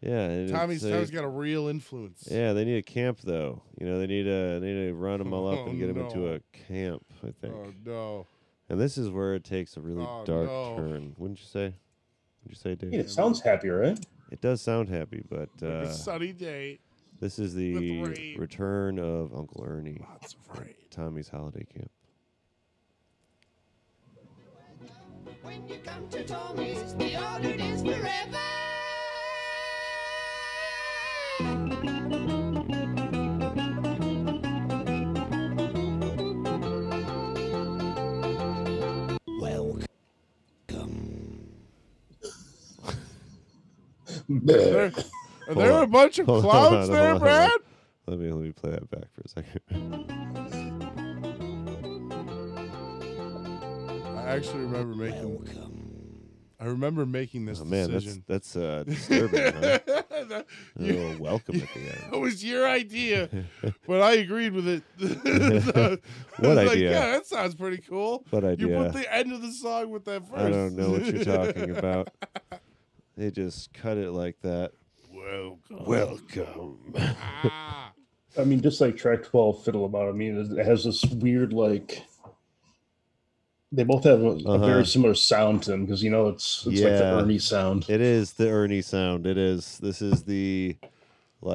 Yeah, Tommy's a, Tommy's got a real influence. Yeah, they need a camp though. You know, they need a they need to round them all up oh, and get no. them into a camp. I think. Oh no. And this is where it takes a really oh, dark no. turn, wouldn't you say? Would you say, Dave? Yeah, it sounds happy, right? It does sound happy, but uh, like a sunny day. This is the return of Uncle Ernie. Lots of rain. Tommy's holiday camp. When you come to Tommy's, the order is forever. Are there, are there a bunch of clouds on, there, on, Brad? Let me let me play that back for a second. I actually remember making. Welcome. I remember making this oh, man, decision. That's, that's uh, disturbing. Huh? that, a little you, welcome at the end. It was your idea, but I agreed with it. so, what I was idea? Like, yeah, that sounds pretty cool. What idea? You put the end of the song with that first. I don't know what you're talking about. They just cut it like that. Welcome. Welcome. Ah. I mean, just like track twelve, Fiddle About. I mean, it has this weird, like, they both have a, uh-huh. a very similar sound to them because, you know, it's it's yeah. like the Ernie sound. It is the Ernie sound. It is. This is the,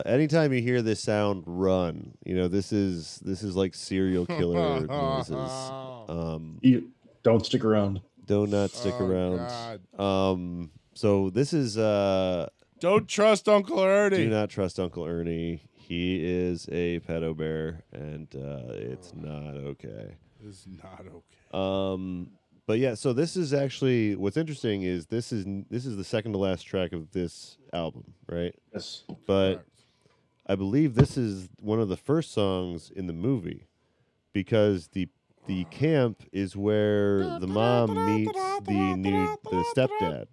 anytime you hear this sound, run. You know, this is, this is like serial killer. This is, um, you, don't stick around. Do not stick oh, around. God. Um, So this is uh Don't trust Uncle Ernie. Do not trust Uncle Ernie. He is a pedo bear and uh it's not okay. It's not okay. Um but yeah, so this is actually what's interesting is this is this is the second to last track of this album, right? Yes. But I believe this is one of the first songs in the movie because the the camp is where the mom meets the new the stepdad.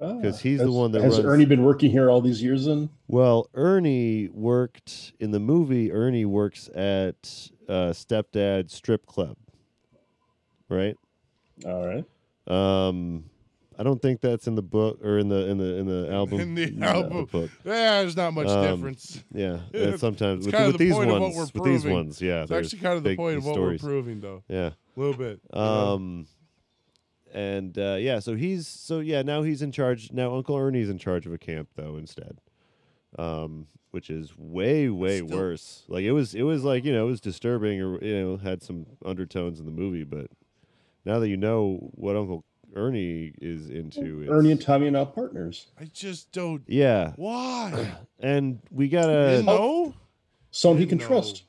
Because he's ah, the one that has runs. Ernie been working here all these years then? Well, Ernie worked in the movie. Ernie works at uh, Stepdad's strip club, right? All right. Um, I don't think that's in the book or in the in the in the album. In the album, yeah, the yeah there's not much um, difference. Yeah, and sometimes it's with, with the these ones, with proving. these ones, yeah, it's actually kind of the point of what stories. we're proving, though. Yeah, a little bit. Um. Yeah. And uh, yeah, so he's so yeah. Now he's in charge. Now Uncle Ernie's in charge of a camp though instead, um, which is way way Still. worse. Like it was, it was like you know it was disturbing or you know had some undertones in the movie. But now that you know what Uncle Ernie is into, well, Ernie and Tommy are now partners. I just don't. Yeah. Why? And we gotta know someone he can know. trust.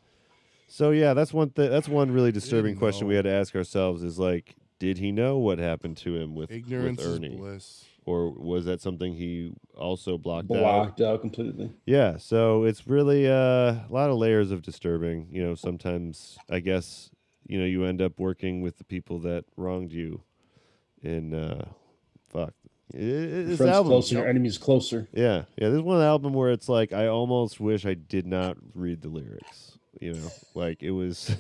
So yeah, that's one thing. That's one really disturbing question we had to ask ourselves is like. Did he know what happened to him with, Ignorance with Ernie? Is bliss. Or was that something he also blocked, blocked out? Blocked out completely. Yeah, so it's really uh, a lot of layers of disturbing. You know, sometimes I guess, you know, you end up working with the people that wronged you. And uh, fuck. It, it, this friends album, closer, your enemies closer. Yeah, yeah. There's one album where it's like, I almost wish I did not read the lyrics. You know, like it was...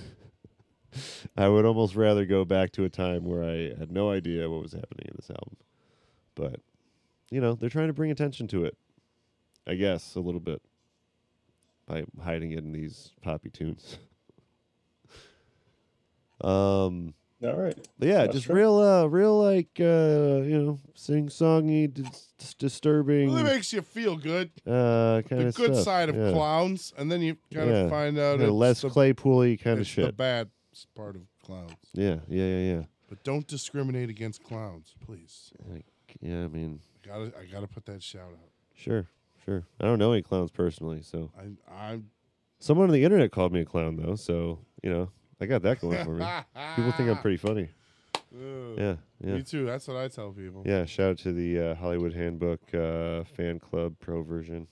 I would almost rather go back to a time where I had no idea what was happening in this album. But, you know, they're trying to bring attention to it, I guess, a little bit, by hiding it in these poppy tunes. um, All right. Yeah, That's just true. real, uh, real like, uh, you know, sing-songy, dis- disturbing. Really makes you feel good. Uh, kind of The good stuff. side of yeah. clowns, and then you kind yeah. of find out yeah, it's Les Claypool-y kind of shit. The bad part of clowns. Yeah, yeah, yeah, yeah. But don't discriminate against clowns, please. Like, yeah, I mean, I gotta, I gotta put that shout out. Sure, sure. I don't know any clowns personally, so I, I'm. Someone on the internet called me a clown though, so you know. I got that going for me. People think I'm pretty funny. Ooh, yeah, yeah. Me too. That's what I tell people. Yeah, shout out to the uh, Hollywood Handbook uh, fan club pro version.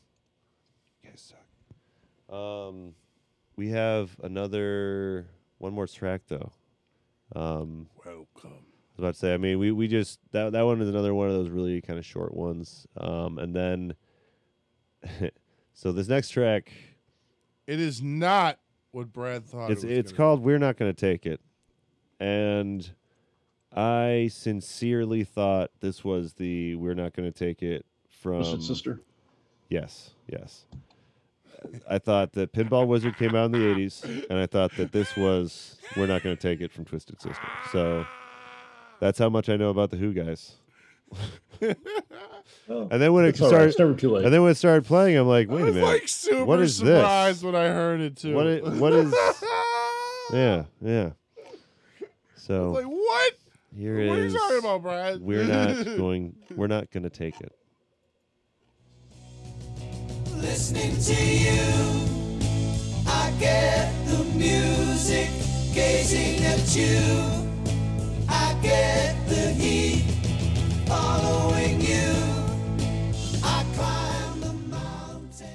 You guys suck. Um, we have another, one more track, though. Um, Welcome. I was about to say, I mean, we, we just, that, that one is another one of those really kind of short ones. Um, and then, so this next track. It is not what Brad thought. It's it was it's called be. We're Not Gonna Take It. And I sincerely thought this was the We're Not Gonna Take It from. Was it Sister? Yes, yes. I thought that Pinball Wizard came out in the eighties, and I thought that this was We're Not Gonna Take It from Twisted Sister. So that's how much I know about the Who guys. Oh, and then when it started, right. and then when it started playing, I'm like, wait I was a minute, like super what is surprised this? When I heard it too. What? It, what is? yeah, yeah. So I was like, what? Here what is. What are you talking about, Brad? We're not going. We're not going to take it. Listening to you, I get the music. Gazing at you, I get the heat. Following you, I climb the mountain.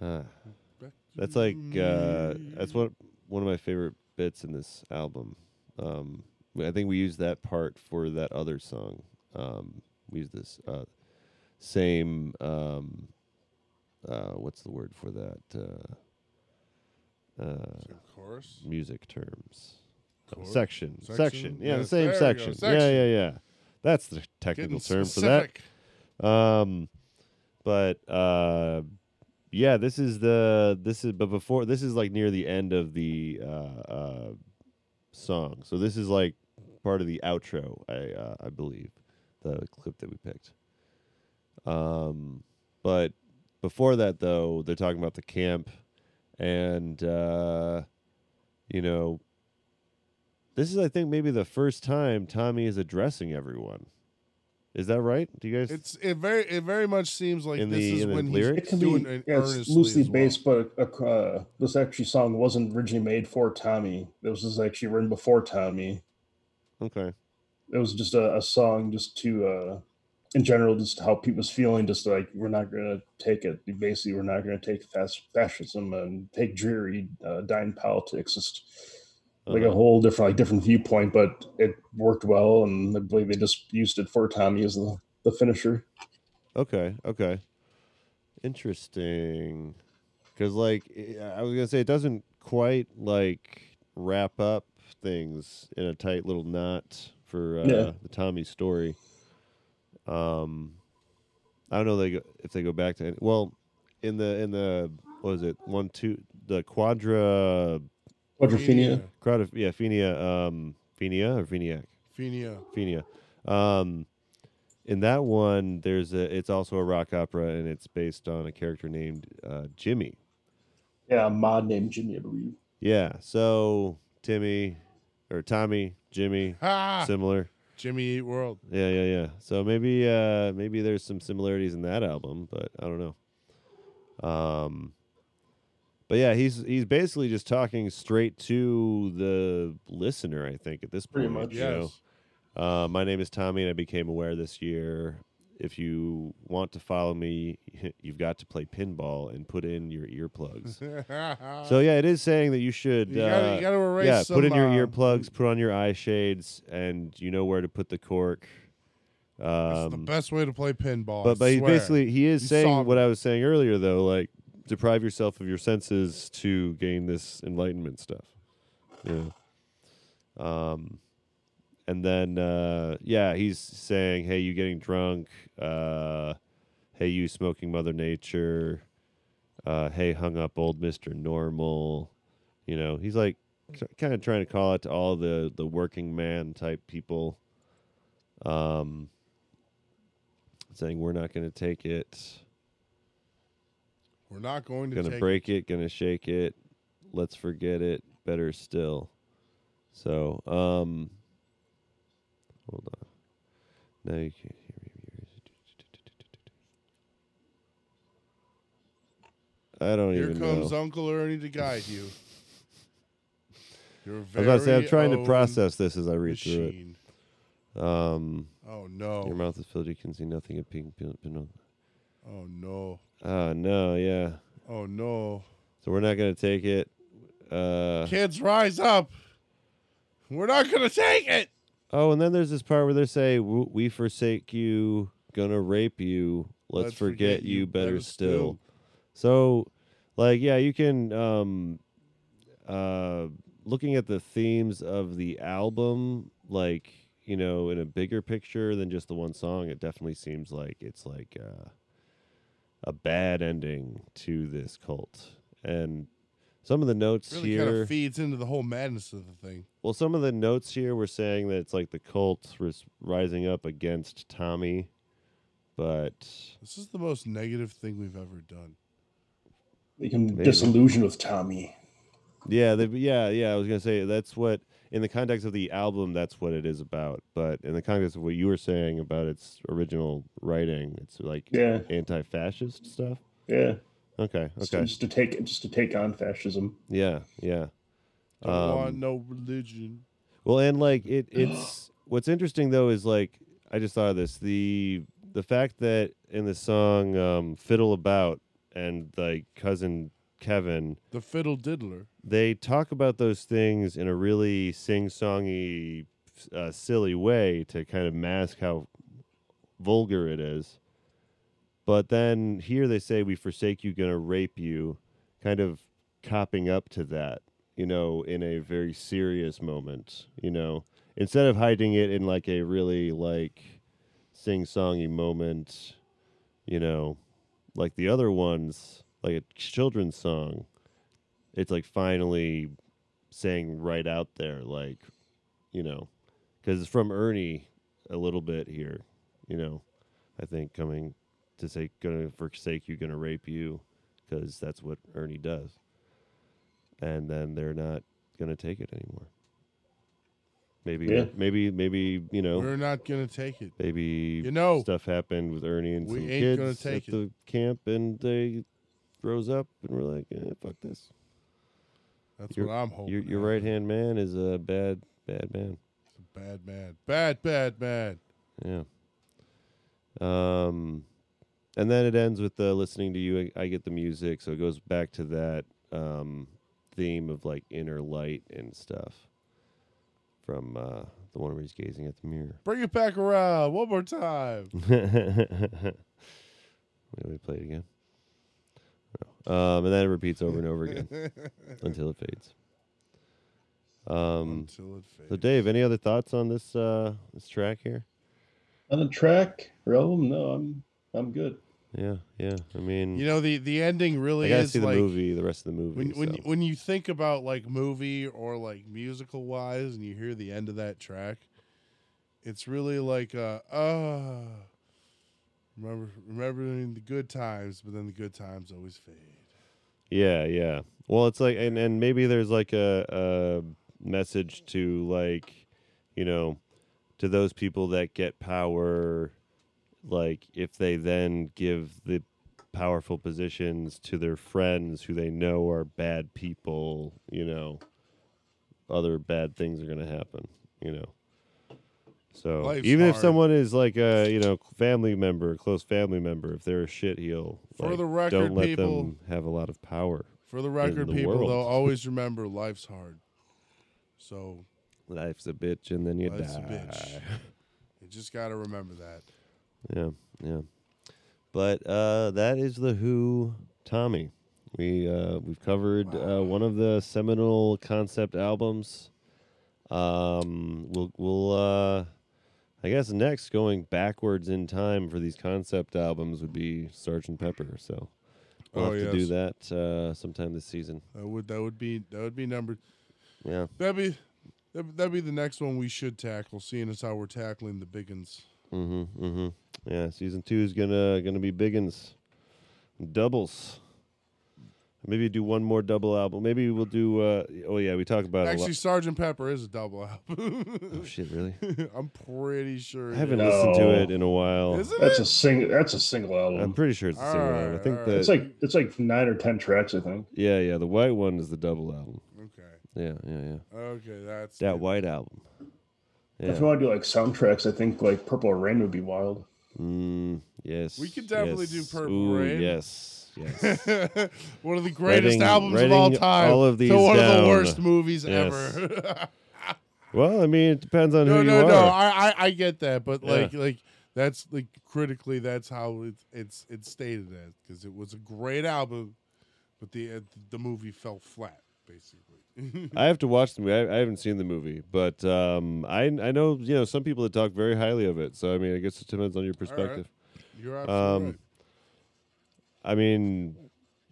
Uh, that's like uh, that's what one of my favorite bits in this album. Um, I think we used that part for that other song. Um, we used this uh, same. Um, uh, what's the word for that? Uh, uh, chorus? Music terms. Section. section, section, yeah, yes, the same section. section, yeah, yeah, yeah. That's the technical Getting term specific. for that. Um, but uh, yeah, this is the this is but before this is like near the end of the uh, uh, song, so this is like part of the outro, I uh, I believe, the clip that we picked. Um, but before that though, they're talking about the camp, and uh, you know. This is, I think, maybe the first time Tommy is addressing everyone. Is that right? Do you guys? It's it very it very much seems like in this the, is when lyrics? He's doing it. Yeah, it's loosely well. based, but uh, this actually song wasn't originally made for Tommy. This was actually written before Tommy. Okay. It was just a, a song, just to, uh, in general, just how Pete was feeling. Just like we're not gonna take it. Basically, we're not gonna take fas- fascism and take dreary uh, dying politics. Just. Like uh-huh. a whole different, like different viewpoint, but it worked well, and I believe they just used it for Tommy as the, the finisher. Okay, okay, interesting. Because like I was gonna say, it doesn't quite like wrap up things in a tight little knot for uh, yeah. the Tommy story. Um, I don't know they go, if they go back to any, well in the in the what was it one two the Quadra. Quadrophenia, Quadrophenia, yeah, Phenia, um, Phenia or Pheniac, Phenia, Phenia. Um, in that one, there's a. It's also a rock opera, and it's based on a character named uh, Jimmy. Yeah, a mod named Jimmy, I believe. Yeah, so Timmy, or Tommy, Jimmy, ah! similar. Jimmy Eat World. Yeah, yeah, yeah. So maybe, uh, maybe there's some similarities in that album, but I don't know. Um. But yeah, he's he's basically just talking straight to the listener, I think, at this point. Pretty much, yes. You know, uh, my name is Tommy, and I became aware this year. If you want to follow me, you've got to play pinball and put in your earplugs. So yeah, it is saying that you should you gotta, uh, you gotta erase yeah, some, put in your uh, earplugs, put on your eye shades, and you know where to put the cork. Um, that's the best way to play pinball. But, but he basically he is you saying what I was saying earlier, though, like. Deprive yourself of your senses to gain this enlightenment stuff. Yeah. Um, And then, uh, yeah, he's saying, hey, you getting drunk? Uh, hey, you smoking Mother Nature? Uh, hey, hung up old Mister Normal? You know, he's like kind of trying to call out to all the, the working man type people. Um, saying we're not going to take it. We're not going to gonna take break it. it, gonna shake it. Let's forget it. Better still. So, um, hold on. Now you can't hear me. I don't Here even know. Here comes Uncle Ernie to guide you. You're very I was about to say, I'm trying to process this as I read machine. through it. Um, oh, no. Your mouth is filled. You can see nothing. At pink, pink, pink, pink. Oh, no. Oh, no, yeah. Oh, no. So we're not going to take it. Uh, Kids, rise up. We're not going to take it. Oh, and then there's this part where they say, we forsake you, gonna rape you, let's, let's forget, forget you, better, better still. still. So, like, yeah, you can, um, uh, looking at the themes of the album, like, you know, in a bigger picture than just the one song, it definitely seems like it's like uh, a bad ending to this cult. And some of the notes really here kind of feeds into the whole madness of the thing. Well, some of the notes here were saying that it's like the cult was rising up against Tommy, but this is the most negative thing we've ever done. They can disillusion with Tommy. Yeah, they, yeah, yeah. I was gonna say that's what, in the context of the album, that's what it is about. But in the context of what you were saying about its original writing, it's like yeah. anti-fascist stuff. Yeah. Okay. Okay. So just to take, just to take on fascism. Yeah. Yeah. Don't um, want no religion. Well, and like it, it's what's interesting though is like I just thought of this the the fact that in the song um, "Fiddle About" and like cousin Kevin, the fiddle diddler, they talk about those things in a really sing-songy, uh, silly way to kind of mask how vulgar it is. But then here they say, we forsake you, gonna rape you, kind of copping up to that, you know, in a very serious moment, you know, instead of hiding it in like a really like sing-songy moment, you know, like the other ones, like a children's song. It's like finally saying right out there, like, you know, because it's from Ernie a little bit here, you know, I think coming... to say gonna forsake you, gonna rape you, because that's what Ernie does, and then they're not gonna take it anymore. Maybe, yeah. maybe, maybe you know, we're not gonna take it. Maybe you know stuff happened with Ernie and we some ain't kids gonna take at it. the camp, and they rose up and were like, eh, "Fuck this." That's your, what I'm hoping. Your, your right hand man is a bad, bad man. A bad man, bad, bad man. Yeah. Um. And then it ends with the listening to you, I get the music. So it goes back to that um, theme of like inner light and stuff from uh, the one where he's gazing at the mirror. Bring it back around one more time. Wait, we play it again. No. Um, and then it repeats over and over again until it fades. Um, until it fades. So Dave, any other thoughts on this uh, this track here? On the track or album? No, I'm. I'm good. Yeah, yeah. I mean, you know, the, the ending really I is see the like movie, the rest of the movie. When when, so. you, when you think about like movie or like musical wise, and you hear the end of that track, it's really like uh, uh remember remembering the good times, but then the good times always fade. Yeah, yeah. Well, it's like, and, and maybe there's like a, a message to like, you know, to those people that get power. Like, if they then give the powerful positions to their friends who they know are bad people, you know, other bad things are going to happen, you know. So, Life's even hard. If someone is like a, you know, family member, close family member, if they're a shit heel, for like, the record, don't let people, them have a lot of power. For the record, the people, world. They'll always remember life's hard. So, life's a bitch and then you life's die. Life's a bitch. You just got to remember that. Yeah, yeah, but uh, that is the Who, Tommy. We uh, we've covered wow. uh, one of the seminal concept albums Um, we'll we'll uh, I guess next going backwards in time for these concept albums would be Sergeant Pepper. So we'll oh, have yes. to do that uh, sometime this season. That would that would be that would be numbered. Yeah, that'd be that'd be the next one we should tackle. Seeing as how we're tackling the biggins. Mm-hmm. Mm-hmm. Yeah, season two is gonna gonna be biggins, doubles. Maybe do one more double album. Maybe we'll do. Uh, oh yeah, we talk about actually. It a lot. Sergeant Pepper is a double album. Oh shit, really? I'm pretty sure. I haven't no. listened to it in a while. Isn't that's it? a sing. That's a single album. I'm pretty sure it's a all single right, album. I think right. that it's like it's like nine or ten tracks. I think. Yeah, yeah. The white one is the double album. Okay. Yeah, yeah, yeah. Okay, that's that good. White album. Yeah. If you want to do like soundtracks, I think like Purple Rain would be wild. Mm, yes. We could definitely yes. do Purple Ooh, Rain. Yes. Yes. One of the greatest writing, albums writing of all time. All of these so one down. Of the worst movies yes. ever. Well, I mean, it depends on no, who no, you no. are. No, no, no. I, I get that, but yeah. like, like that's like critically, that's how it, it's it's stated as because it was a great album, but the uh, the movie fell flat basically. I have to watch the movie. I, I haven't seen the movie, but um, I I know you know some people that talk very highly of it. So I mean, I guess it depends on your perspective. Right. You're absolutely um, right. I mean,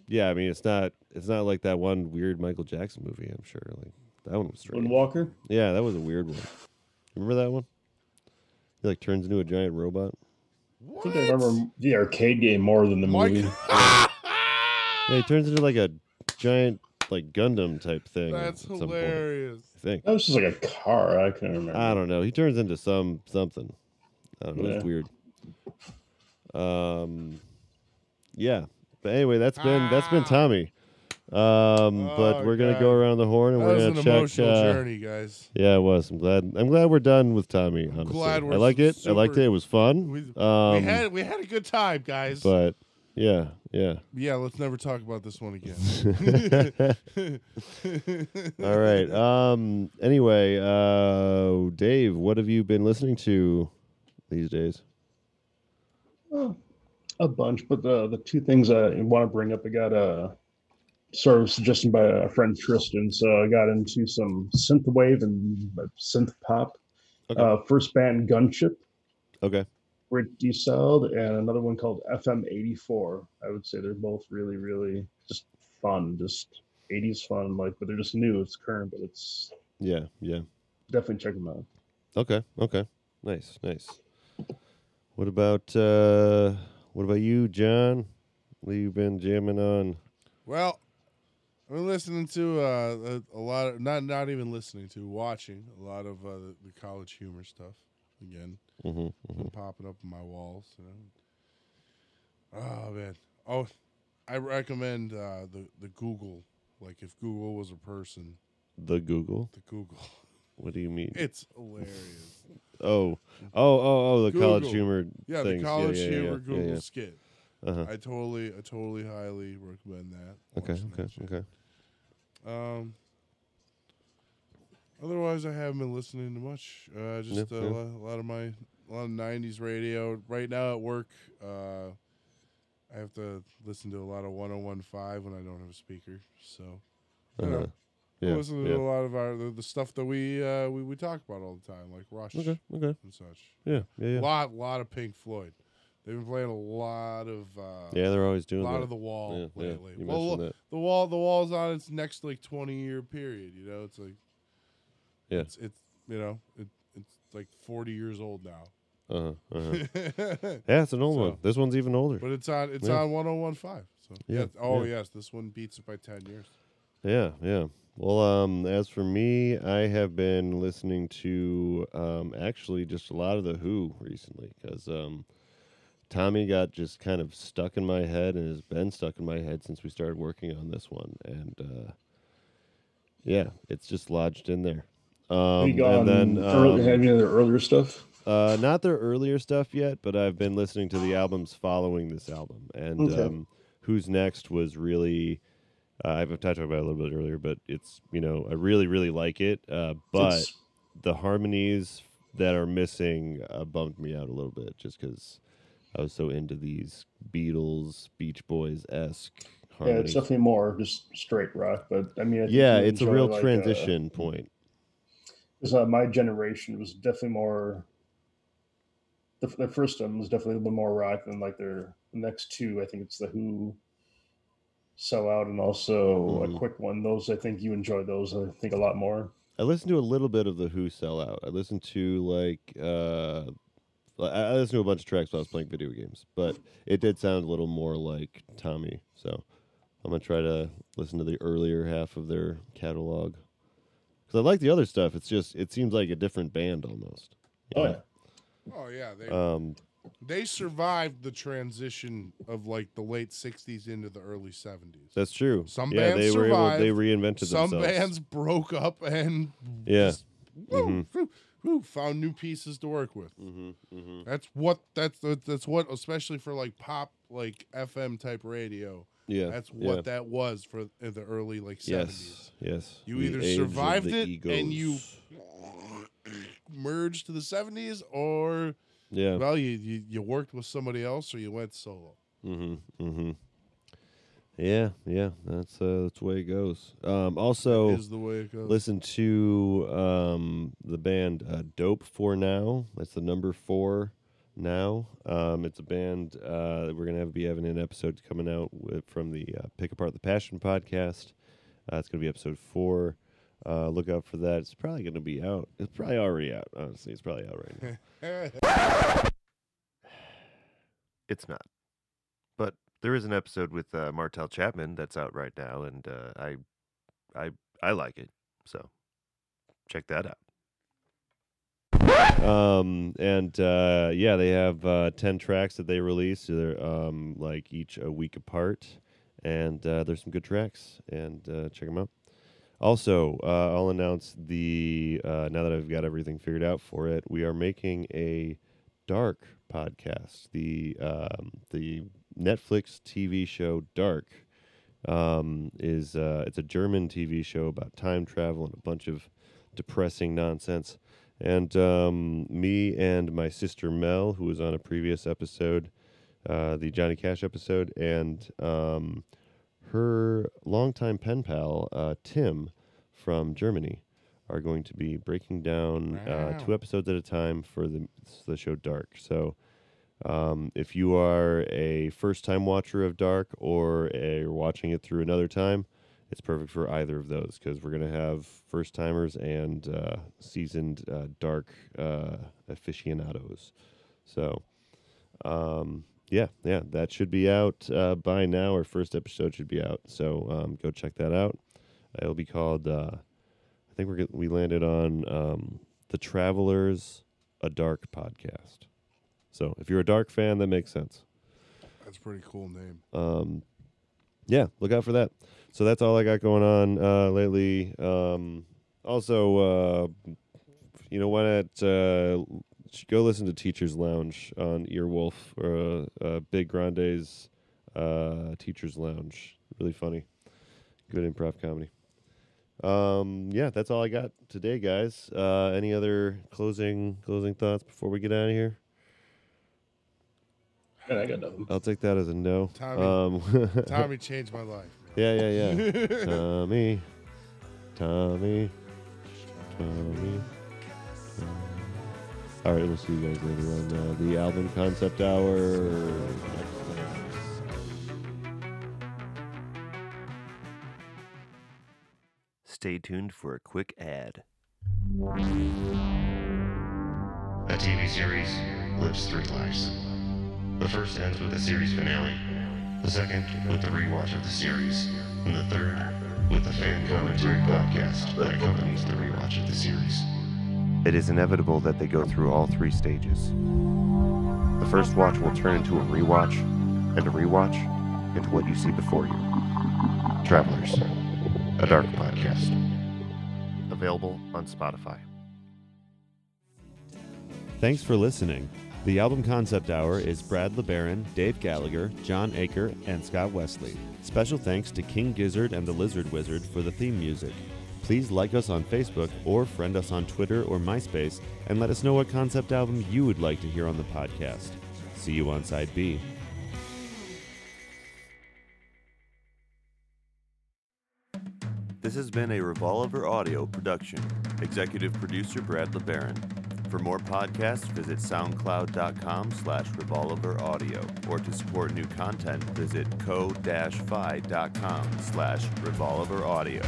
yeah. I mean, it's not. It's not like that one weird Michael Jackson movie. I'm sure. Like that one was strange. Moonwalker. Yeah, that was a weird one. Remember that one? He like turns into a giant robot. What? I think I remember the arcade game more than the Mike- movie. Yeah, he turns into like a giant like Gundam type thing. That's at some hilarious. Point, I think that was just like a car. I can't remember. I don't know. He turns into some something. I don't know. Yeah. It's weird. Um. Yeah, but anyway, that's been ah. that's been Tommy. Um, oh, but we're gonna God. go around the horn and that we're was gonna an check. Emotional uh, journey, guys. Yeah, it was. I'm glad. I'm glad we're done with Tommy. I'm honestly, glad we're I like it. I liked it. It was fun. We, um, we had we had a good time, guys. But yeah, yeah, yeah. Let's never talk about this one again. All right. Um. Anyway, uh, Dave, what have you been listening to these days? Oh. A bunch, but the the two things I want to bring up, I got a sort of suggested by a friend Tristan, so I got into some synthwave and synth pop. Okay. Uh, first band Gunship, okay, pretty solid, and another one called F M eighty-four. I would say they're both really, really just fun, just eighties fun, like, but they're just new. It's current, but it's yeah, yeah. Definitely check them out. Okay, okay, nice, nice. What about? Uh... What about you, John? What have you been jamming on? Well, I've been listening to uh, a, a lot of, not not even listening to, watching a lot of uh, the, the College Humor stuff again. Mm-hmm, mm-hmm. Popping up on my walls. You know? Oh, man. Oh, I recommend uh, the, the Google. Like, if Google was a person. The Google? The Google. What do you mean? It's hilarious. Oh, oh, oh, oh! The Google. College Humor, yeah, things. The College yeah, yeah, Humor yeah, yeah. Google yeah, yeah. skit. Uh-huh. I totally, I totally, highly recommend that. Okay, okay, that okay. Um. Otherwise, I haven't been listening to much. Uh, just yeah, uh, yeah. a lot of my, a lot of nineties radio. Right now at work, uh, I have to listen to a lot of one oh one point five when I don't have a speaker. So, you uh-huh. know. Yeah, I listen to yeah. a lot of our the, the stuff that we, uh, we we talk about all the time, like Rush okay, okay. and such. Yeah, yeah, yeah. A lot, lot of Pink Floyd. They've been playing a lot of uh, yeah. They're always doing a lot that. Of The Wall yeah, lately. Yeah, well, that. The Wall, the Wall's on its next like twenty year period. You know, it's like yeah, it's, it's you know, it, it's like forty years old now. Uh huh. Uh-huh. Yeah, it's an old so, one. This one's even older. But it's on it's yeah. on one oh one point five. So yeah. yeah. Oh yeah. yes, this one beats it by ten years. Yeah. Yeah. Well, um, as for me, I have been listening to um, actually just a lot of The Who recently because um, Tommy got just kind of stuck in my head and has been stuck in my head since we started working on this one. And, uh, yeah, it's just lodged in there. Um, you and then, um, have you any of their earlier stuff? Uh, not their earlier stuff yet, but I've been listening to the albums following this album. And okay. um, Who's Next was really... Uh, I've talked about it a little bit earlier, but it's, you know, I really, really like it. Uh, but it's... the harmonies that are missing uh, bummed me out a little bit just because I was so into these Beatles, Beach Boys-esque harmonies. Yeah, it's definitely more just straight rock. But I mean, I yeah, it's a real like transition a... point. Because uh, my generation was definitely more. The, the first one was definitely a little more rock than like their next two. I think it's The Who, Sell Out, and also mm. A Quick One. Those, I think you enjoy those, I think, a lot more. I listened to a little bit of The Who, Sell Out. I listened to like uh, I listened to a bunch of tracks while I was playing video games, but it did sound a little more like Tommy. So I'm gonna try to listen to the earlier half of their catalog because I like the other stuff. It's just it seems like a different band almost. Oh know? yeah. Oh yeah, they um, they survived the transition of like the late sixties into the early seventies. That's true. Some yeah, bands they survived. Were able, they reinvented some themselves. Some bands broke up and yeah, just, woo, mm-hmm. woo, woo, found new pieces to work with. Mm-hmm, mm-hmm. That's what that's that's what especially for like pop like F M type radio. Yeah, that's what yeah. that was for the early like seventies. Yes, yes. You the either survived it egos. and you. merged to the seventies, or yeah, well, you, you you worked with somebody else, or you went solo. Mm-hmm. Mm-hmm. Yeah, yeah, that's uh, that's the way it goes. Um, also, is the way it goes. Listen to um, the band uh, Dope for Now. That's the number four now. Um, it's a band uh, that we're gonna have, be having an episode coming out with, from the uh, Pick Apart the Passion podcast. Uh, it's gonna be episode four. Uh, look out for that. It's probably going to be out. It's probably already out. Honestly, it's probably out right now. It's not. But there is an episode with uh, Martel Chapman that's out right now, and uh, I, I, I like it. So check that out. Um and uh, yeah, they have uh, ten tracks that they release. They're um like each a week apart, and uh, there's some good tracks. And uh, check them out. Also, uh, I'll announce the, uh, now that I've got everything figured out for it, we are making a Dark podcast. The um, the Netflix T V show Dark um, is uh, it's a German T V show about time travel and a bunch of depressing nonsense. And um, me and my sister Mel, who was on a previous episode, uh, the Johnny Cash episode, and... Um, her longtime pen pal, uh, Tim, from Germany, are going to be breaking down wow. uh, two episodes at a time for the the show Dark. So um, if you are a first-time watcher of Dark or a, you're watching it through another time, it's perfect for either of those because we're going to have first-timers and uh, seasoned uh, Dark uh, aficionados. So... Um, Yeah, yeah, that should be out uh, by now. Our first episode should be out, so um, go check that out. It'll be called. Uh, I think we get, we landed on um, The Travelers, a Dark podcast. So if you're a Dark fan, that makes sense. That's a pretty cool name. Um, yeah, look out for that. So that's all I got going on uh, lately. Um, also, uh, you know why not? Uh, Go listen to Teacher's Lounge on Earwolf or uh, uh, Big Grande's uh, Teacher's Lounge. Really funny. Good improv comedy. Um, yeah, that's all I got today, guys. Uh, any other closing closing thoughts before we get out of here? I got nothing. I'll take that as a no. Tommy, um, Tommy changed my life. Man. Yeah, yeah, yeah. Tommy. Tommy. Tommy. All right, we'll see you guys later on uh, the album concept hour. Stay tuned for a quick ad. A T V series lives three lives. The first ends with the series finale, the second with the rewatch of the series, and the third with the fan commentary podcast that accompanies the rewatch of the series. It is inevitable that they go through all three stages. The first watch will turn into a rewatch, and a rewatch into what you see before you. Travelers, a Dark podcast. Available on Spotify. Thanks for listening. The Album Concept Hour is Brad LeBaron, Dave Gallagher, John Acker, and Scott Wesley. Special thanks to King Gizzard and the Lizard Wizard for the theme music. Please like us on Facebook or friend us on Twitter or MySpace and let us know what concept album you would like to hear on the podcast. See you on Side B. This has been a Revolver Audio production. Executive producer Brad LeBaron. For more podcasts, visit soundcloud.com slash revolver audio. Or to support new content, visit co-fi.com slash revolver audio.